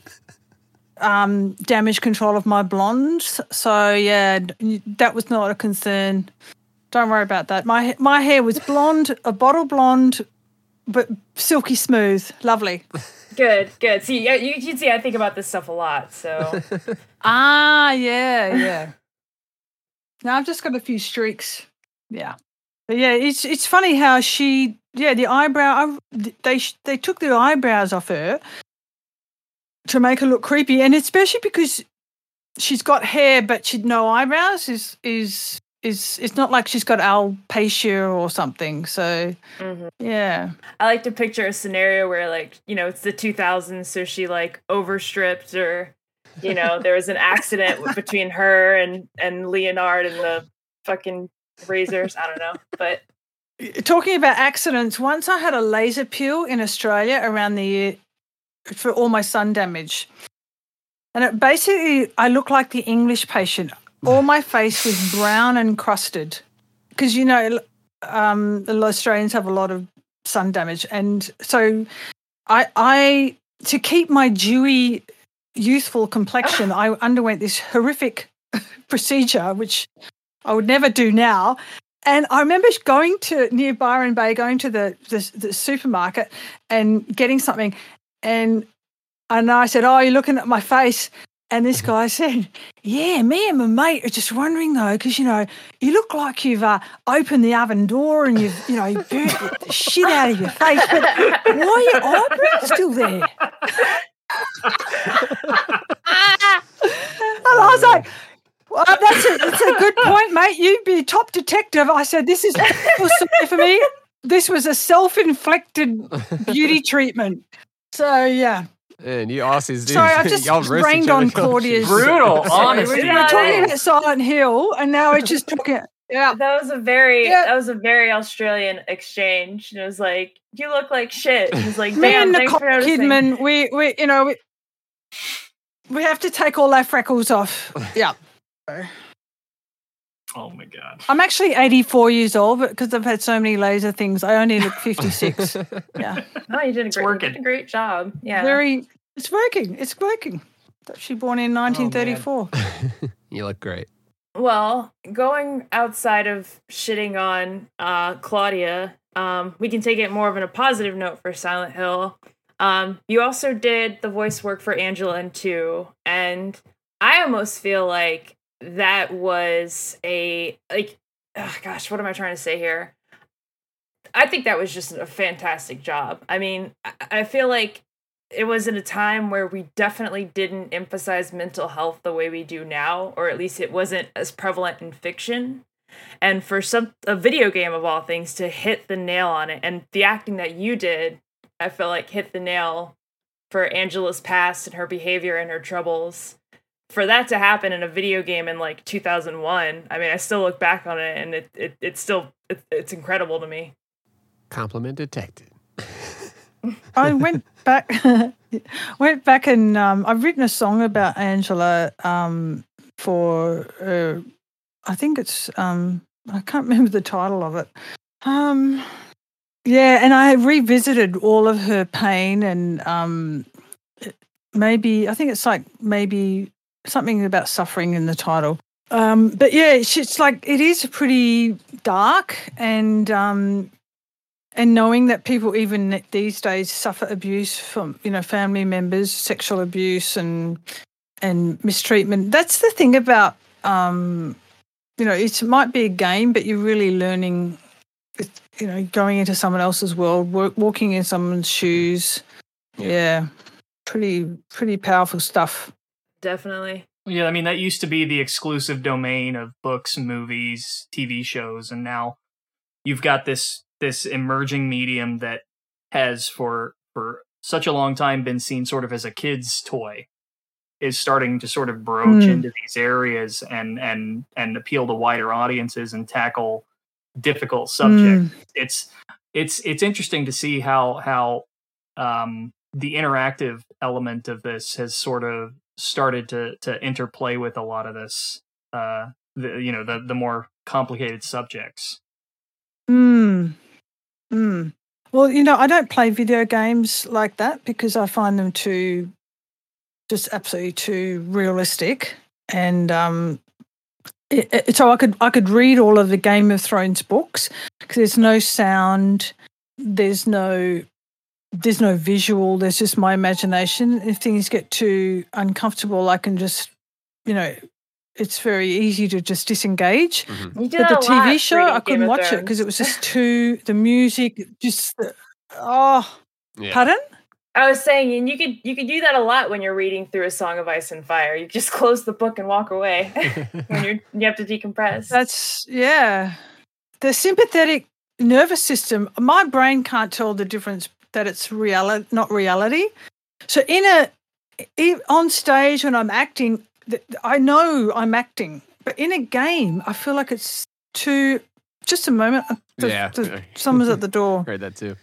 damage control of my blondes, so yeah, that was not a concern. Don't worry about that. My hair was blonde, a bottle blonde, but silky smooth, lovely. Good. See, you can see I think about this stuff a lot. So yeah. Now I've just got a few streaks. Yeah, but yeah, it's funny how she, yeah, the eyebrow. They took the eyebrows off her to make her look creepy, and especially because she's got hair but she'd no eyebrows is it's not like she's got alopecia or something. So yeah, I like to picture a scenario where like, you know, it's the 2000s, so she like overstripped, or you know, there was an accident between her and Leonard and the fucking razors. I don't know, but. Talking about accidents, once I had a laser peel in Australia around the year for all my sun damage. And it basically, I look like the English patient. All my face was brown and crusted because, you know, the Australians have a lot of sun damage. And so I to keep my dewy, youthful complexion, I underwent this horrific procedure, which I would never do now. And I remember going to near Byron Bay, going to the supermarket and getting something. And I said, oh, you're looking at my face. And this guy said, yeah, me and my mate are just wondering, though, because, you know, you look like you've opened the oven door and you've, you know, you burnt the shit out of your face. But why are your eyebrows still there? And I was like, well, that's a good point, mate. You'd be a top detective. I said, this is sorry for me. This was a self-inflicted beauty treatment. So, yeah. And you Aussies, dude. Sorry, I've just rained on Claudia's. Brutal, honestly. We're talking about Silent Hill, and now we're just talking. Yeah. That was a very Australian exchange. And it was like, you look like shit. It was like, damn, me and Nicole Kidman, we you know, we have to take all our freckles off. Yeah. Oh, my God. I'm actually 84 years old, but because I've had so many laser things, I only look 56. Yeah. No, you did a great job. Yeah. It's working. It's working. She was born in 1934. Oh, you look great. Well, going outside of shitting on Claudia, we can take it more of a positive note for Silent Hill. You also did the voice work for Angela in 2, and I almost feel like that was a, like, oh gosh, what am I trying to say here? I think that was just a fantastic job. I mean, I feel like it was in a time where we definitely didn't emphasize mental health the way we do now, or at least it wasn't as prevalent in fiction. And for a video game of all things to hit the nail on it, and the acting that you did, I feel like hit the nail for Angela's past and her behavior and her troubles. For that to happen in a video game in like 2001, I mean, I still look back on it and it's incredible to me. Compliment detected. I went back and I've written a song about Angela for I think it's I can't remember the title of it. Yeah, and I revisited all of her pain and maybe I think it's like maybe. Something about suffering in the title. But yeah, it's like, it is pretty dark and knowing that people even these days suffer abuse from, you know, family members, sexual abuse and mistreatment. That's the thing about, you know, it might be a game, but you're really learning you know, going into someone else's world, walking in someone's shoes. Yeah. Pretty powerful stuff. Definitely. Yeah, I mean, that used to be the exclusive domain of books, movies, TV shows, and now you've got this emerging medium that has for such a long time been seen sort of as a kid's toy, is starting to sort of broach into these areas and appeal to wider audiences and tackle difficult subjects. It's interesting to see how the interactive element of this has sort of started to interplay with a lot of this, the more complicated subjects. Well, you know, I don't play video games like that because I find them absolutely too realistic. And so I could read all of the Game of Thrones books because there's no sound, there's no visual, there's just my imagination. If things get too uncomfortable, I can just, you know, it's very easy to just disengage. Mm-hmm. But the TV show, I couldn't watch it because it was just too, the music, just, yeah. Pardon? I was saying, and you could do that a lot when you're reading through A Song of Ice and Fire. You just close the book and walk away when you have to decompress. That's, yeah. The sympathetic nervous system, my brain can't tell the difference that it's not reality. So on stage when I'm acting, I know I'm acting, but in a game, I feel like it's too, just a moment, someone's at the door. Heard that too.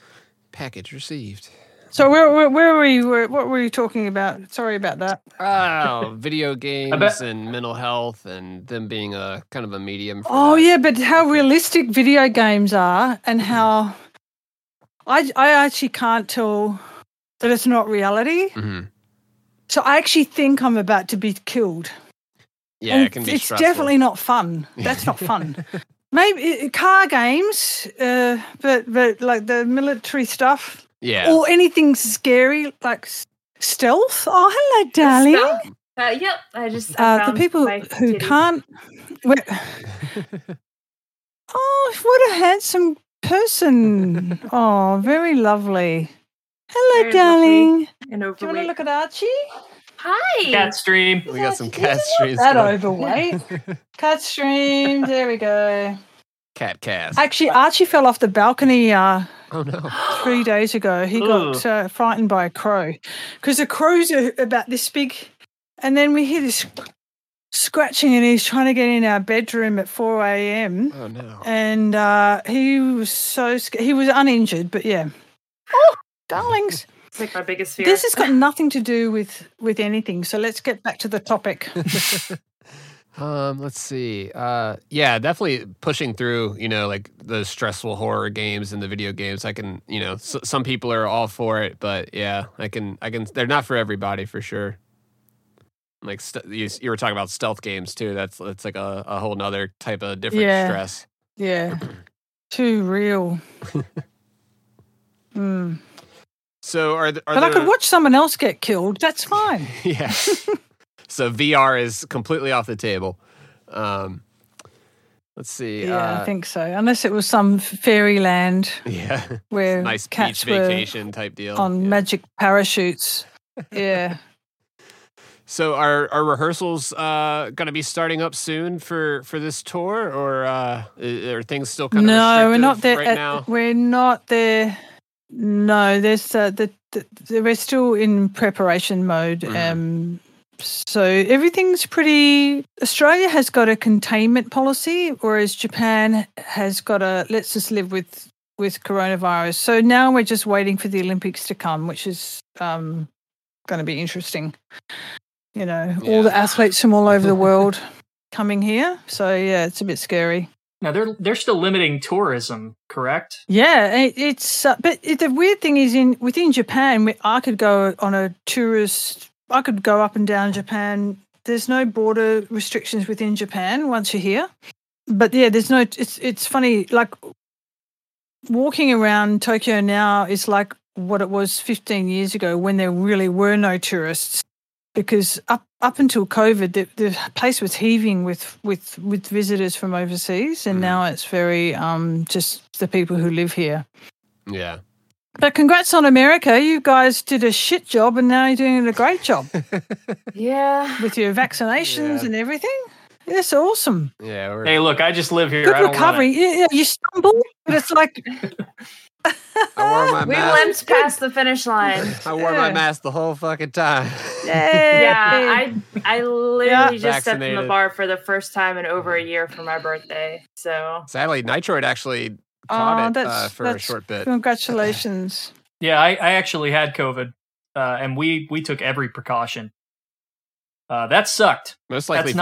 Package received. So what were you talking about? Sorry about that. Oh, video games and mental health and them being a kind of a medium. But how realistic video games are and how I actually can't tell that it's not reality. Mm-hmm. So I actually think I'm about to be killed. Yeah, and it can be stressful. It's definitely not fun. That's not fun. Maybe car games, but like the military stuff. Yeah. Or anything scary like stealth. Oh, hello, darling. Stealth. Yep. I found the people who can't. Oh, what a handsome person. Oh, very lovely. Hello, very darling. Lovely. Do you want to look at Archie? Hi. Cat stream. We got some cat streams. That overweight. Cat stream. There we go. Cat cast. Actually, Archie fell off the balcony. Oh no! 3 days ago, he got frightened by a crow because the crows are about this big, and then we hear this scratching, and he's trying to get in our bedroom at 4 a.m. Oh no! And he was so scared. He was uninjured, but yeah. Oh, darlings! It's like my biggest fear. This has got nothing to do with anything. So let's get back to the topic. Let's see. Definitely pushing through, you know, like the stressful horror games and the video games. I can, you know, some people are all for it, but yeah, I can, they're not for everybody for sure. Like you were talking about stealth games too. That's like a whole nother type of different stress. Yeah. Too real. So but I could watch someone else get killed. That's fine. Yeah. So VR is completely off the table. Let's see. Yeah, I think so. Unless it was some fairyland. Yeah. Where nice beach vacation type deal. On magic parachutes. Yeah. So are rehearsals going to be starting up soon for this tour, or are things still kind of restrictive? No, we're not there. Right now? We're not there. No, there's we're still in preparation mode. So everything's pretty. Australia has got a containment policy, whereas Japan has got a let's just live with coronavirus. So now we're just waiting for the Olympics to come, which is going to be interesting. You know, all the athletes from all over the world coming here. So yeah, it's a bit scary. Now they're still limiting tourism, correct? Yeah, but the weird thing is within Japan, I could go on a tourist. I could go up and down Japan. There's no border restrictions within Japan once you're here. But yeah, there's no. It's funny. Like walking around Tokyo now is like what it was 15 years ago when there really were no tourists, because up up until COVID, the place was heaving with visitors from overseas, and now it's very just the people who live here. Yeah. But congrats on America. You guys did a shit job and now you're doing a great job. Yeah. With your vaccinations and everything. It's awesome. Yeah. Hey, look, I just live here. Good recovery. Yeah, you stumble, but it's like... I wore my mask. We limped past the finish line. I wore my mask the whole fucking time. Yeah, I literally just stepped in the bar for the first time in over a year for my birthday. So sadly, Nitroid actually caught it for a short bit. Congratulations. Yeah, I actually had COVID, and we took every precaution. That sucked. Most likely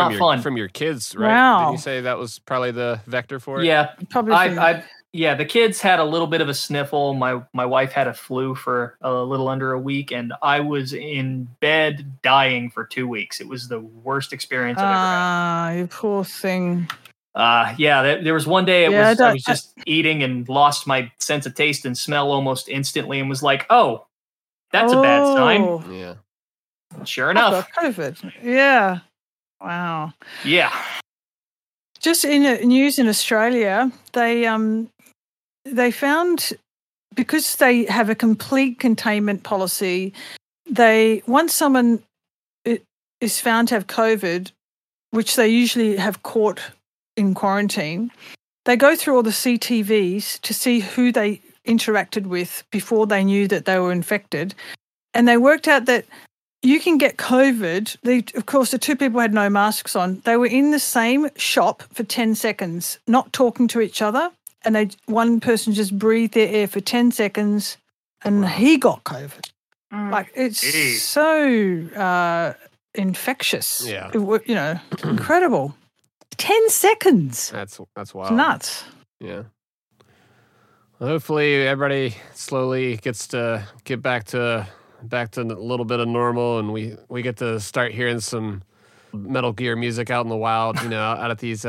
from your kids, right? Wow. Did you say that was probably the vector for it? Yeah, probably. Yeah, the kids had a little bit of a sniffle. My wife had a flu for a little under a week, and I was in bed dying for 2 weeks. It was the worst experience I've ever had. Ah, you poor thing. Yeah, there was one day I was just eating and lost my sense of taste and smell almost instantly and was like, oh, that's a bad sign. Yeah. Sure enough. I got COVID. Yeah. Wow. Yeah. Just in news in Australia, they found, because they have a complete containment policy, once someone is found to have COVID, which they usually have caught in quarantine, they go through all the CTVs to see who they interacted with before they knew that they were infected. And they worked out that you can get COVID. Of course, the two people had no masks on. They were in the same shop for 10 seconds, not talking to each other. And one person just breathed their air for 10 seconds and he got COVID. Like, it's so infectious. Yeah. Incredible. 10 seconds. That's wild. It's nuts. Yeah. Well, hopefully everybody slowly gets to get back to a little bit of normal, and we get to start hearing some Metal Gear music out in the wild, out at these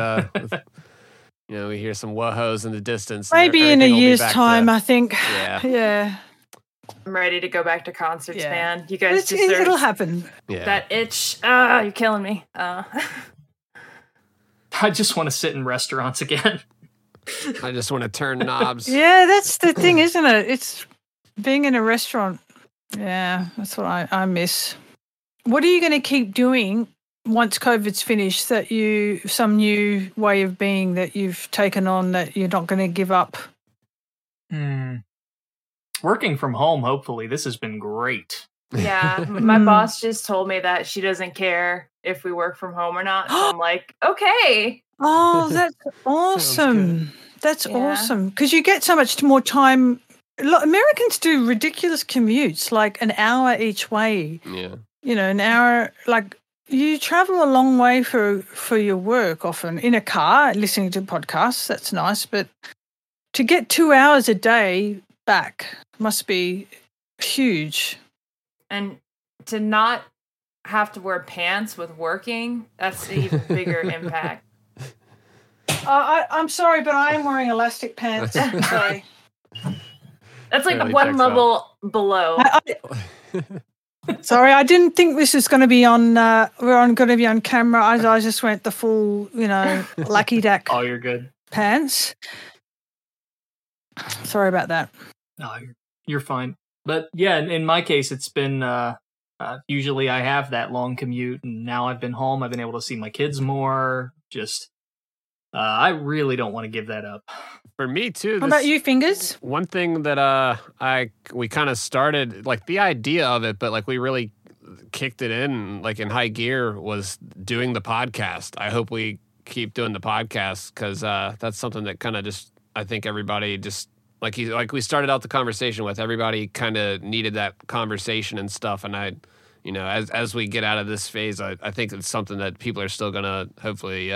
we hear some wohos in the distance. Maybe in a year's time, I think. Yeah. I'm ready to go back to concerts, man. You guys deserve it'll happen. Yeah. That itch. You're killing me. I just want to sit in restaurants again. I just want to turn knobs. Yeah, that's the thing, isn't it? It's being in a restaurant. Yeah, that's what I miss. What are you going to keep doing once COVID's finished that some new way of being that you've taken on that you're not going to give up? Working from home, hopefully. This has been great. Yeah, my boss just told me that she doesn't care if we work from home or not. So I'm like, okay. Oh, that's awesome. That's awesome. Because you get so much more time. Americans do ridiculous commutes, like an hour each way. Yeah. An hour, like you travel a long way for your work often in a car, listening to podcasts. That's nice. But to get 2 hours a day back must be huge. And to not have to wear pants with working, that's an even bigger impact. I'm sorry, but I am wearing elastic pants. Sorry. That's like really one level below. Sorry, I didn't think this was going to be on. We're going to be on camera. I just went the full, Lucky Duck. Oh, you're good. Pants. Sorry about that. No, you're fine. But yeah, in my case, it's been. Usually, I have that long commute, and now I've been home. I've been able to see my kids more. Just. I really don't want to give that up. For me, too. How about you, Fingers? One thing that we kind of started, like, the idea of it, but, like, we really kicked it in, like, in high gear was doing the podcast. I hope we keep doing the podcast because that's something that kind of just, I think everybody just, like we started out the conversation with, everybody kind of needed that conversation and stuff, and I... as we get out of this phase, I think it's something that people are still going to hopefully...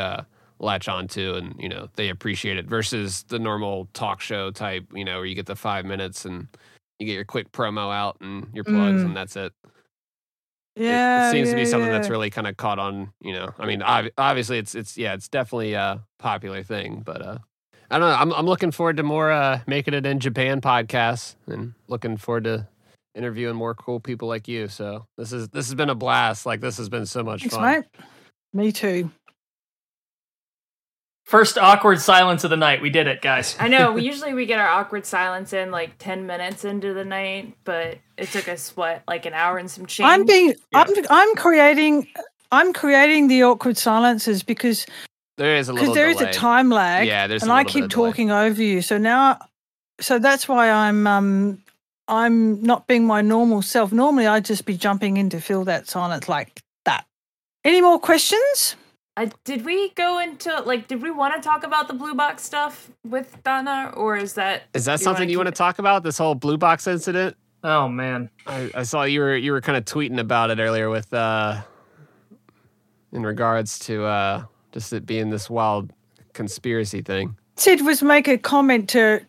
latch on to, and they appreciate it versus the normal talk show type, where you get the 5 minutes and you get your quick promo out and your plugs and that's it. Yeah, it seems to be something that's really kind of caught on. I mean, obviously it's definitely a popular thing, but I don't know. I'm looking forward to more Making It in Japan podcasts and looking forward to interviewing more cool people like you. So this has been a blast. Like, this has been so much fun. Mate. Me too. First awkward silence of the night. We did it, guys. I know. Usually we get our awkward silence in like 10 minutes into the night, but it took us what, like an hour and some change. I'm creating the awkward silences because there is a little delay. Because there is a time lag. Yeah, there's a little bit of delay. And I keep talking over you. So now, so that's why I'm not being my normal self. Normally I'd just be jumping in to fill that silence like that. Any more questions? Did we go into, like, did we want to talk about the Blue Box stuff with Donna, or is that something you want to talk about? This whole Blue Box incident? Oh man, I saw you were kind of tweeting about it earlier with in regards to just it being this wild conspiracy thing. Sid was make a comment to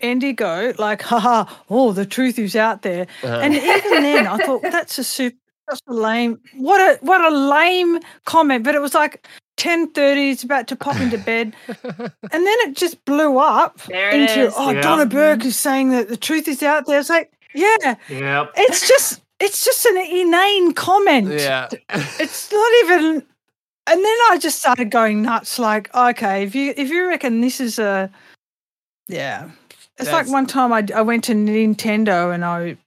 Indigo like, haha, oh, the truth is out there, and even then I thought that's a super. That's a lame. What a lame comment. But it was like 10:30. It's about to pop into bed, and then it just blew up into Donna Burke is saying that the truth is out there. It's like it's just an inane comment. Yeah, it's not even. And then I just started going nuts. Like, okay, if you reckon this is a that's like one time I went to Nintendo and I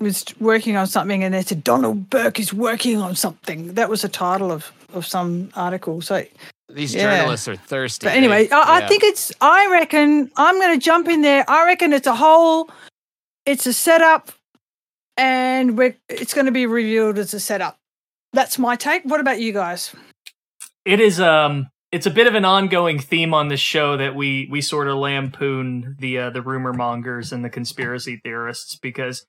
was working on something and they said, Donald Burke is working on something. That was the title of some article. So these journalists are thirsty. But anyway, I think it's, I reckon, I'm going to jump in there. I reckon it's a setup and it's going to be revealed as a setup. That's my take. What about you guys? It is, it's a bit of an ongoing theme on this show that we sort of lampoon the rumor mongers and the conspiracy theorists because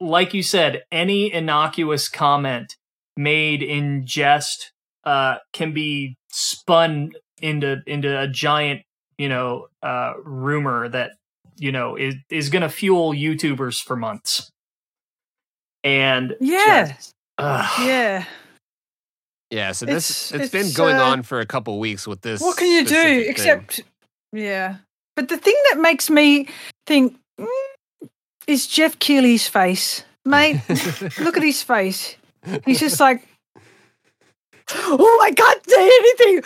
like you said, any innocuous comment made in jest can be spun into a giant, rumor that is going to fuel YouTubers for months. And So it's been going on for a couple weeks with this. What can you do except But the thing that makes me think. It's Jeff Keighley's face. Mate, look at his face. He's just like, oh, I can't say anything.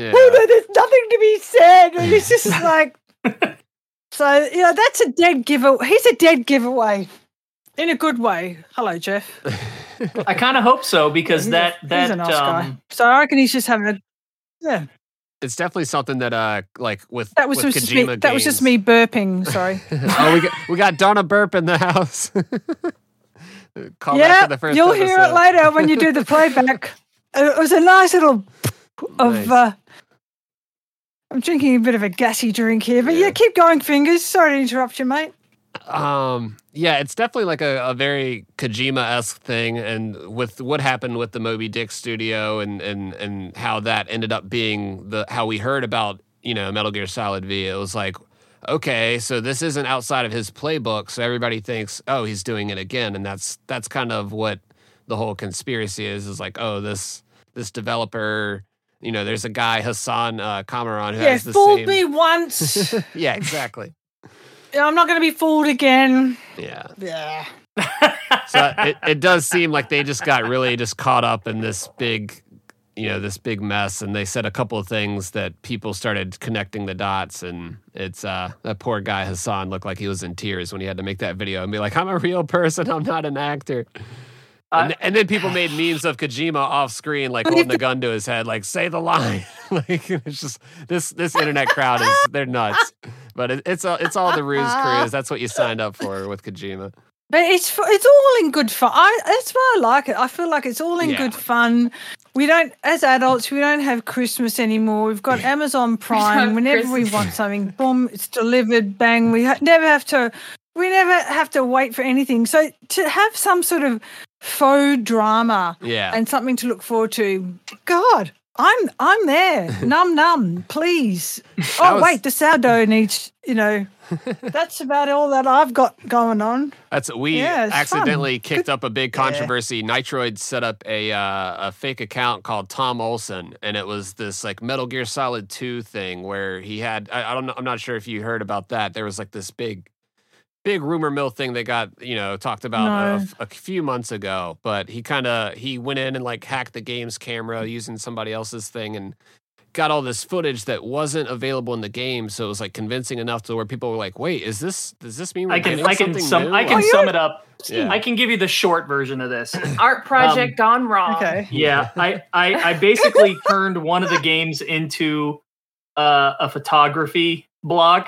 Yeah. Oh, no, there's nothing to be said. And he's just like, so, that's a dead giveaway. He's a dead giveaway in a good way. Hello, Jeff. I kind of hope so because he's a nice guy. So I reckon he's just having a. It's definitely something that, with Kojima games. That was just me burping, sorry. Oh, we got Donna Burp in the house. Back to the first you'll episode. Hear it later when you do the playback. It was a nice little of... I'm drinking a bit of a gassy drink here, but keep going, Fingers. Sorry to interrupt you, mate. It's definitely like a very Kojima-esque thing, and with what happened with the Moby Dick studio and how that ended up being how we heard about, Metal Gear Solid V, it was like, okay, so this isn't outside of his playbook, so everybody thinks, oh, he's doing it again, and that's kind of what the whole conspiracy is like, oh, this developer... there's a guy, Hassan Kamaran, who has the same... Yeah, fooled me once! Yeah, exactly. I'm not going to be fooled again. Yeah. Yeah. So it does seem like they just got really just caught up in this big, this big mess. And they said a couple of things that people started connecting the dots. And it's that poor guy, Hassan, looked like he was in tears when he had to make that video and be like, I'm a real person. I'm not an actor. And then people made memes of Kojima off screen, like holding a gun to his head, like say the line. Like it's just this internet crowd they're nuts. But it's all the ruse careers. That's what you signed up for with Kojima. But it's all in good fun. That's why I like it. I feel like it's all in good fun. We don't, as adults, we don't have Christmas anymore. We've got Amazon Prime. Whenever we want something, boom, it's delivered. Bang. We never have to wait for anything. So to have some sort of faux drama and something to look forward to. God, I'm there. Num, please. Wait, the sourdough needs, That's about all that I've got going on. We accidentally kicked up a big controversy. Yeah. Nitroid set up a fake account called Tom Olson, and it was this like Metal Gear Solid 2 thing where he had, I'm not sure if you heard about that. There was like this big big rumor mill thing that got, you know, talked about a few months ago, but he went in and like hacked the game's camera using somebody else's thing and got all this footage that wasn't available in the game. So it was like convincing enough to where people were like, wait, does this mean we're getting something new? I can sum it up. Yeah. I can give you the short version of this. Art project gone wrong. Okay. Yeah. I basically turned one of the games into a photography blog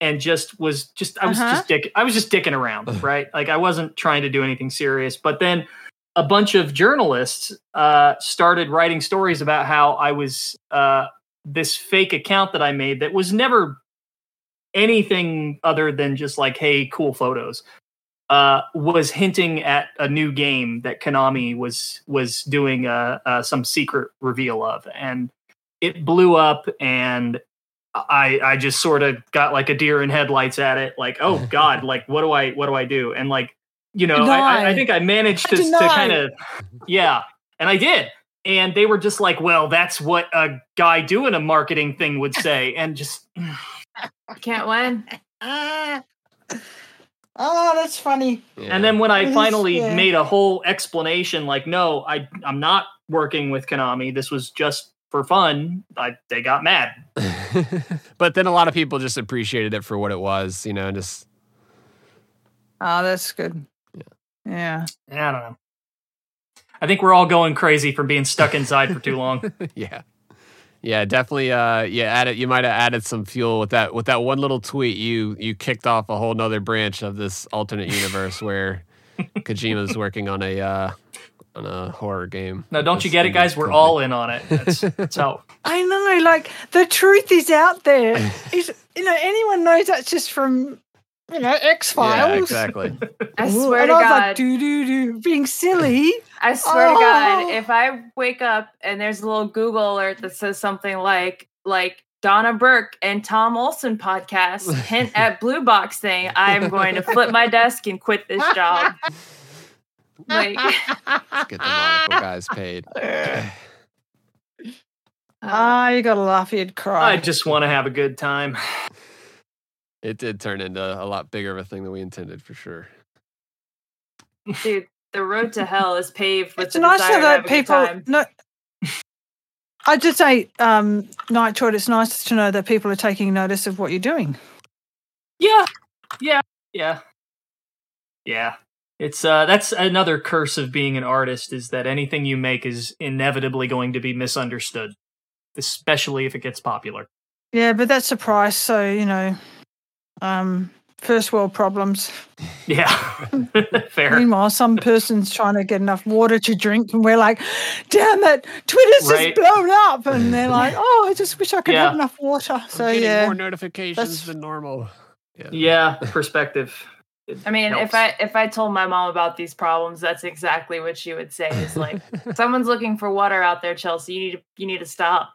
and I was just dicking around, right? Like I wasn't trying to do anything serious, but then a bunch of journalists started writing stories about how I was this fake account that I made that was never anything other than just like, hey, cool photos. Was hinting at a new game that Konami was doing some secret reveal of, and it blew up, and I just sort of got like a deer in headlights at it, like, oh god, like what do I do? And like, you know, I think I managed to kind of, yeah, and I did, and they were just like, well, that's what a guy doing a marketing thing would say, and just I can't win. Oh, that's funny. Yeah. And then when I finally made a whole explanation, like, no, I'm not working with Konami. This was just for fun. They got mad. But then a lot of people just appreciated it for what it was, you know, just. Oh, that's good. Yeah. Yeah. I don't know. I think we're all going crazy from being stuck inside for too long. Yeah. Yeah, definitely. You might have added some fuel with that one little tweet. You kicked off a whole nother branch of this alternate universe where Kojima's working on a horror game. No, don't you get it, guys? We're all in on it. That's how. I know. Like the truth is out there. It's, you know, anyone knows that's just from, you know, X-Files. Yeah, exactly. I swear to God. I was like, doo-doo-doo, being silly. I swear to God, if I wake up and there's a little Google alert that says something like Donna Burke and Tom Olson podcast, hint at Blue Box thing, I'm going to flip my desk and quit this job. Like, get the wonderful guys paid. You got to laugh, you'd cry. I just want to have a good time. It did turn into a lot bigger of a thing than we intended, for sure. Dude, the road to hell is paved with the nice desire to have a good time. No, I just say, Nitroid, it's nice to know that people are taking notice of what you're doing. Yeah, yeah, yeah, yeah. It's that's another curse of being an artist, is that anything you make is inevitably going to be misunderstood, especially if it gets popular. Yeah, but that's the price. So, you know. First world problems. Yeah, fair. Meanwhile, some person's trying to get enough water to drink, and we're like, damn it, Twitter's just blown up. And they're like, oh, I just wish I could have enough water. So, I'm getting more notifications than normal. Yeah, perspective. I mean, helps. If I told my mom about these problems, that's exactly what she would say. It's like, someone's looking for water out there, Chelsea. You need to stop.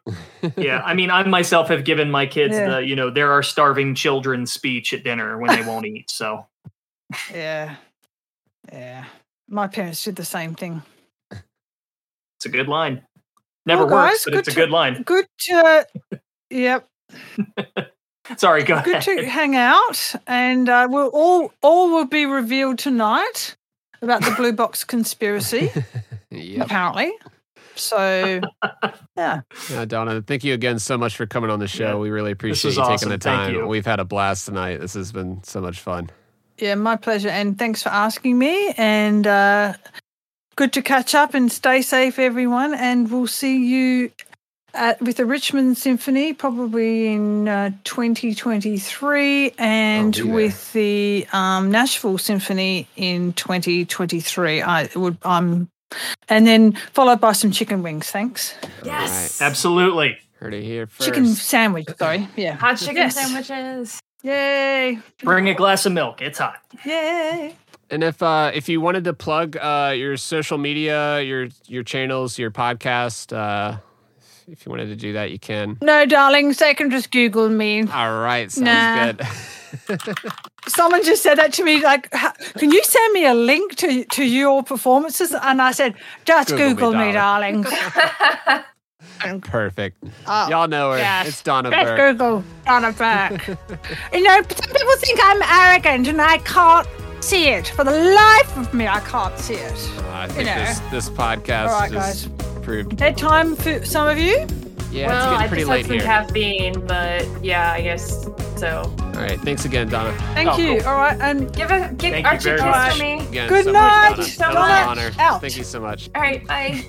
Yeah, I mean, I myself have given my kids the, you know, there are starving children speech at dinner when they won't eat. So. Yeah. Yeah. My parents did the same thing. It's a good line. Never works, guys, but it's a good line. Good. Yep. Sorry, go ahead. Good to hang out, and we'll all will be revealed tonight about the Blue Box conspiracy, apparently. So, yeah. Yeah, Donna, thank you again so much for coming on the show. Yeah. We really appreciate you taking the time. We've had a blast tonight. This has been so much fun. Yeah, my pleasure, and thanks for asking me, and good to catch up, and stay safe, everyone, and we'll see you with the Richmond Symphony, probably in 2023, and with the Nashville Symphony in 2023. And then followed by some chicken wings. Thanks. Yes, right. Absolutely. Heard it here first. Chicken sandwich. Sorry, yeah, hot chicken sandwiches. Yay! Bring a glass of milk. It's hot. Yay! And if you wanted to plug your social media, your channels, your podcast. If you wanted to do that, you can. No, darlings, they can just Google me. All right, sounds good. Someone just said that to me, like, can you send me a link to your performances? And I said, just Google me, darling. Perfect. Oh, y'all know her. Yes. It's Donna Burke. Just Google Donna Burke. You know, some people think I'm arrogant and I can't see it. For the life of me, I can't see it. I think this podcast just proved. Bedtime for some of you? Yeah, well, it's getting pretty late here. Well, I just had some caffeine, but yeah, I guess so. All right, thanks again, Donna. Thank you. Cool. All right, and give Archie a kiss for me. Again, good night, Donna. Thank you so much. All right, bye.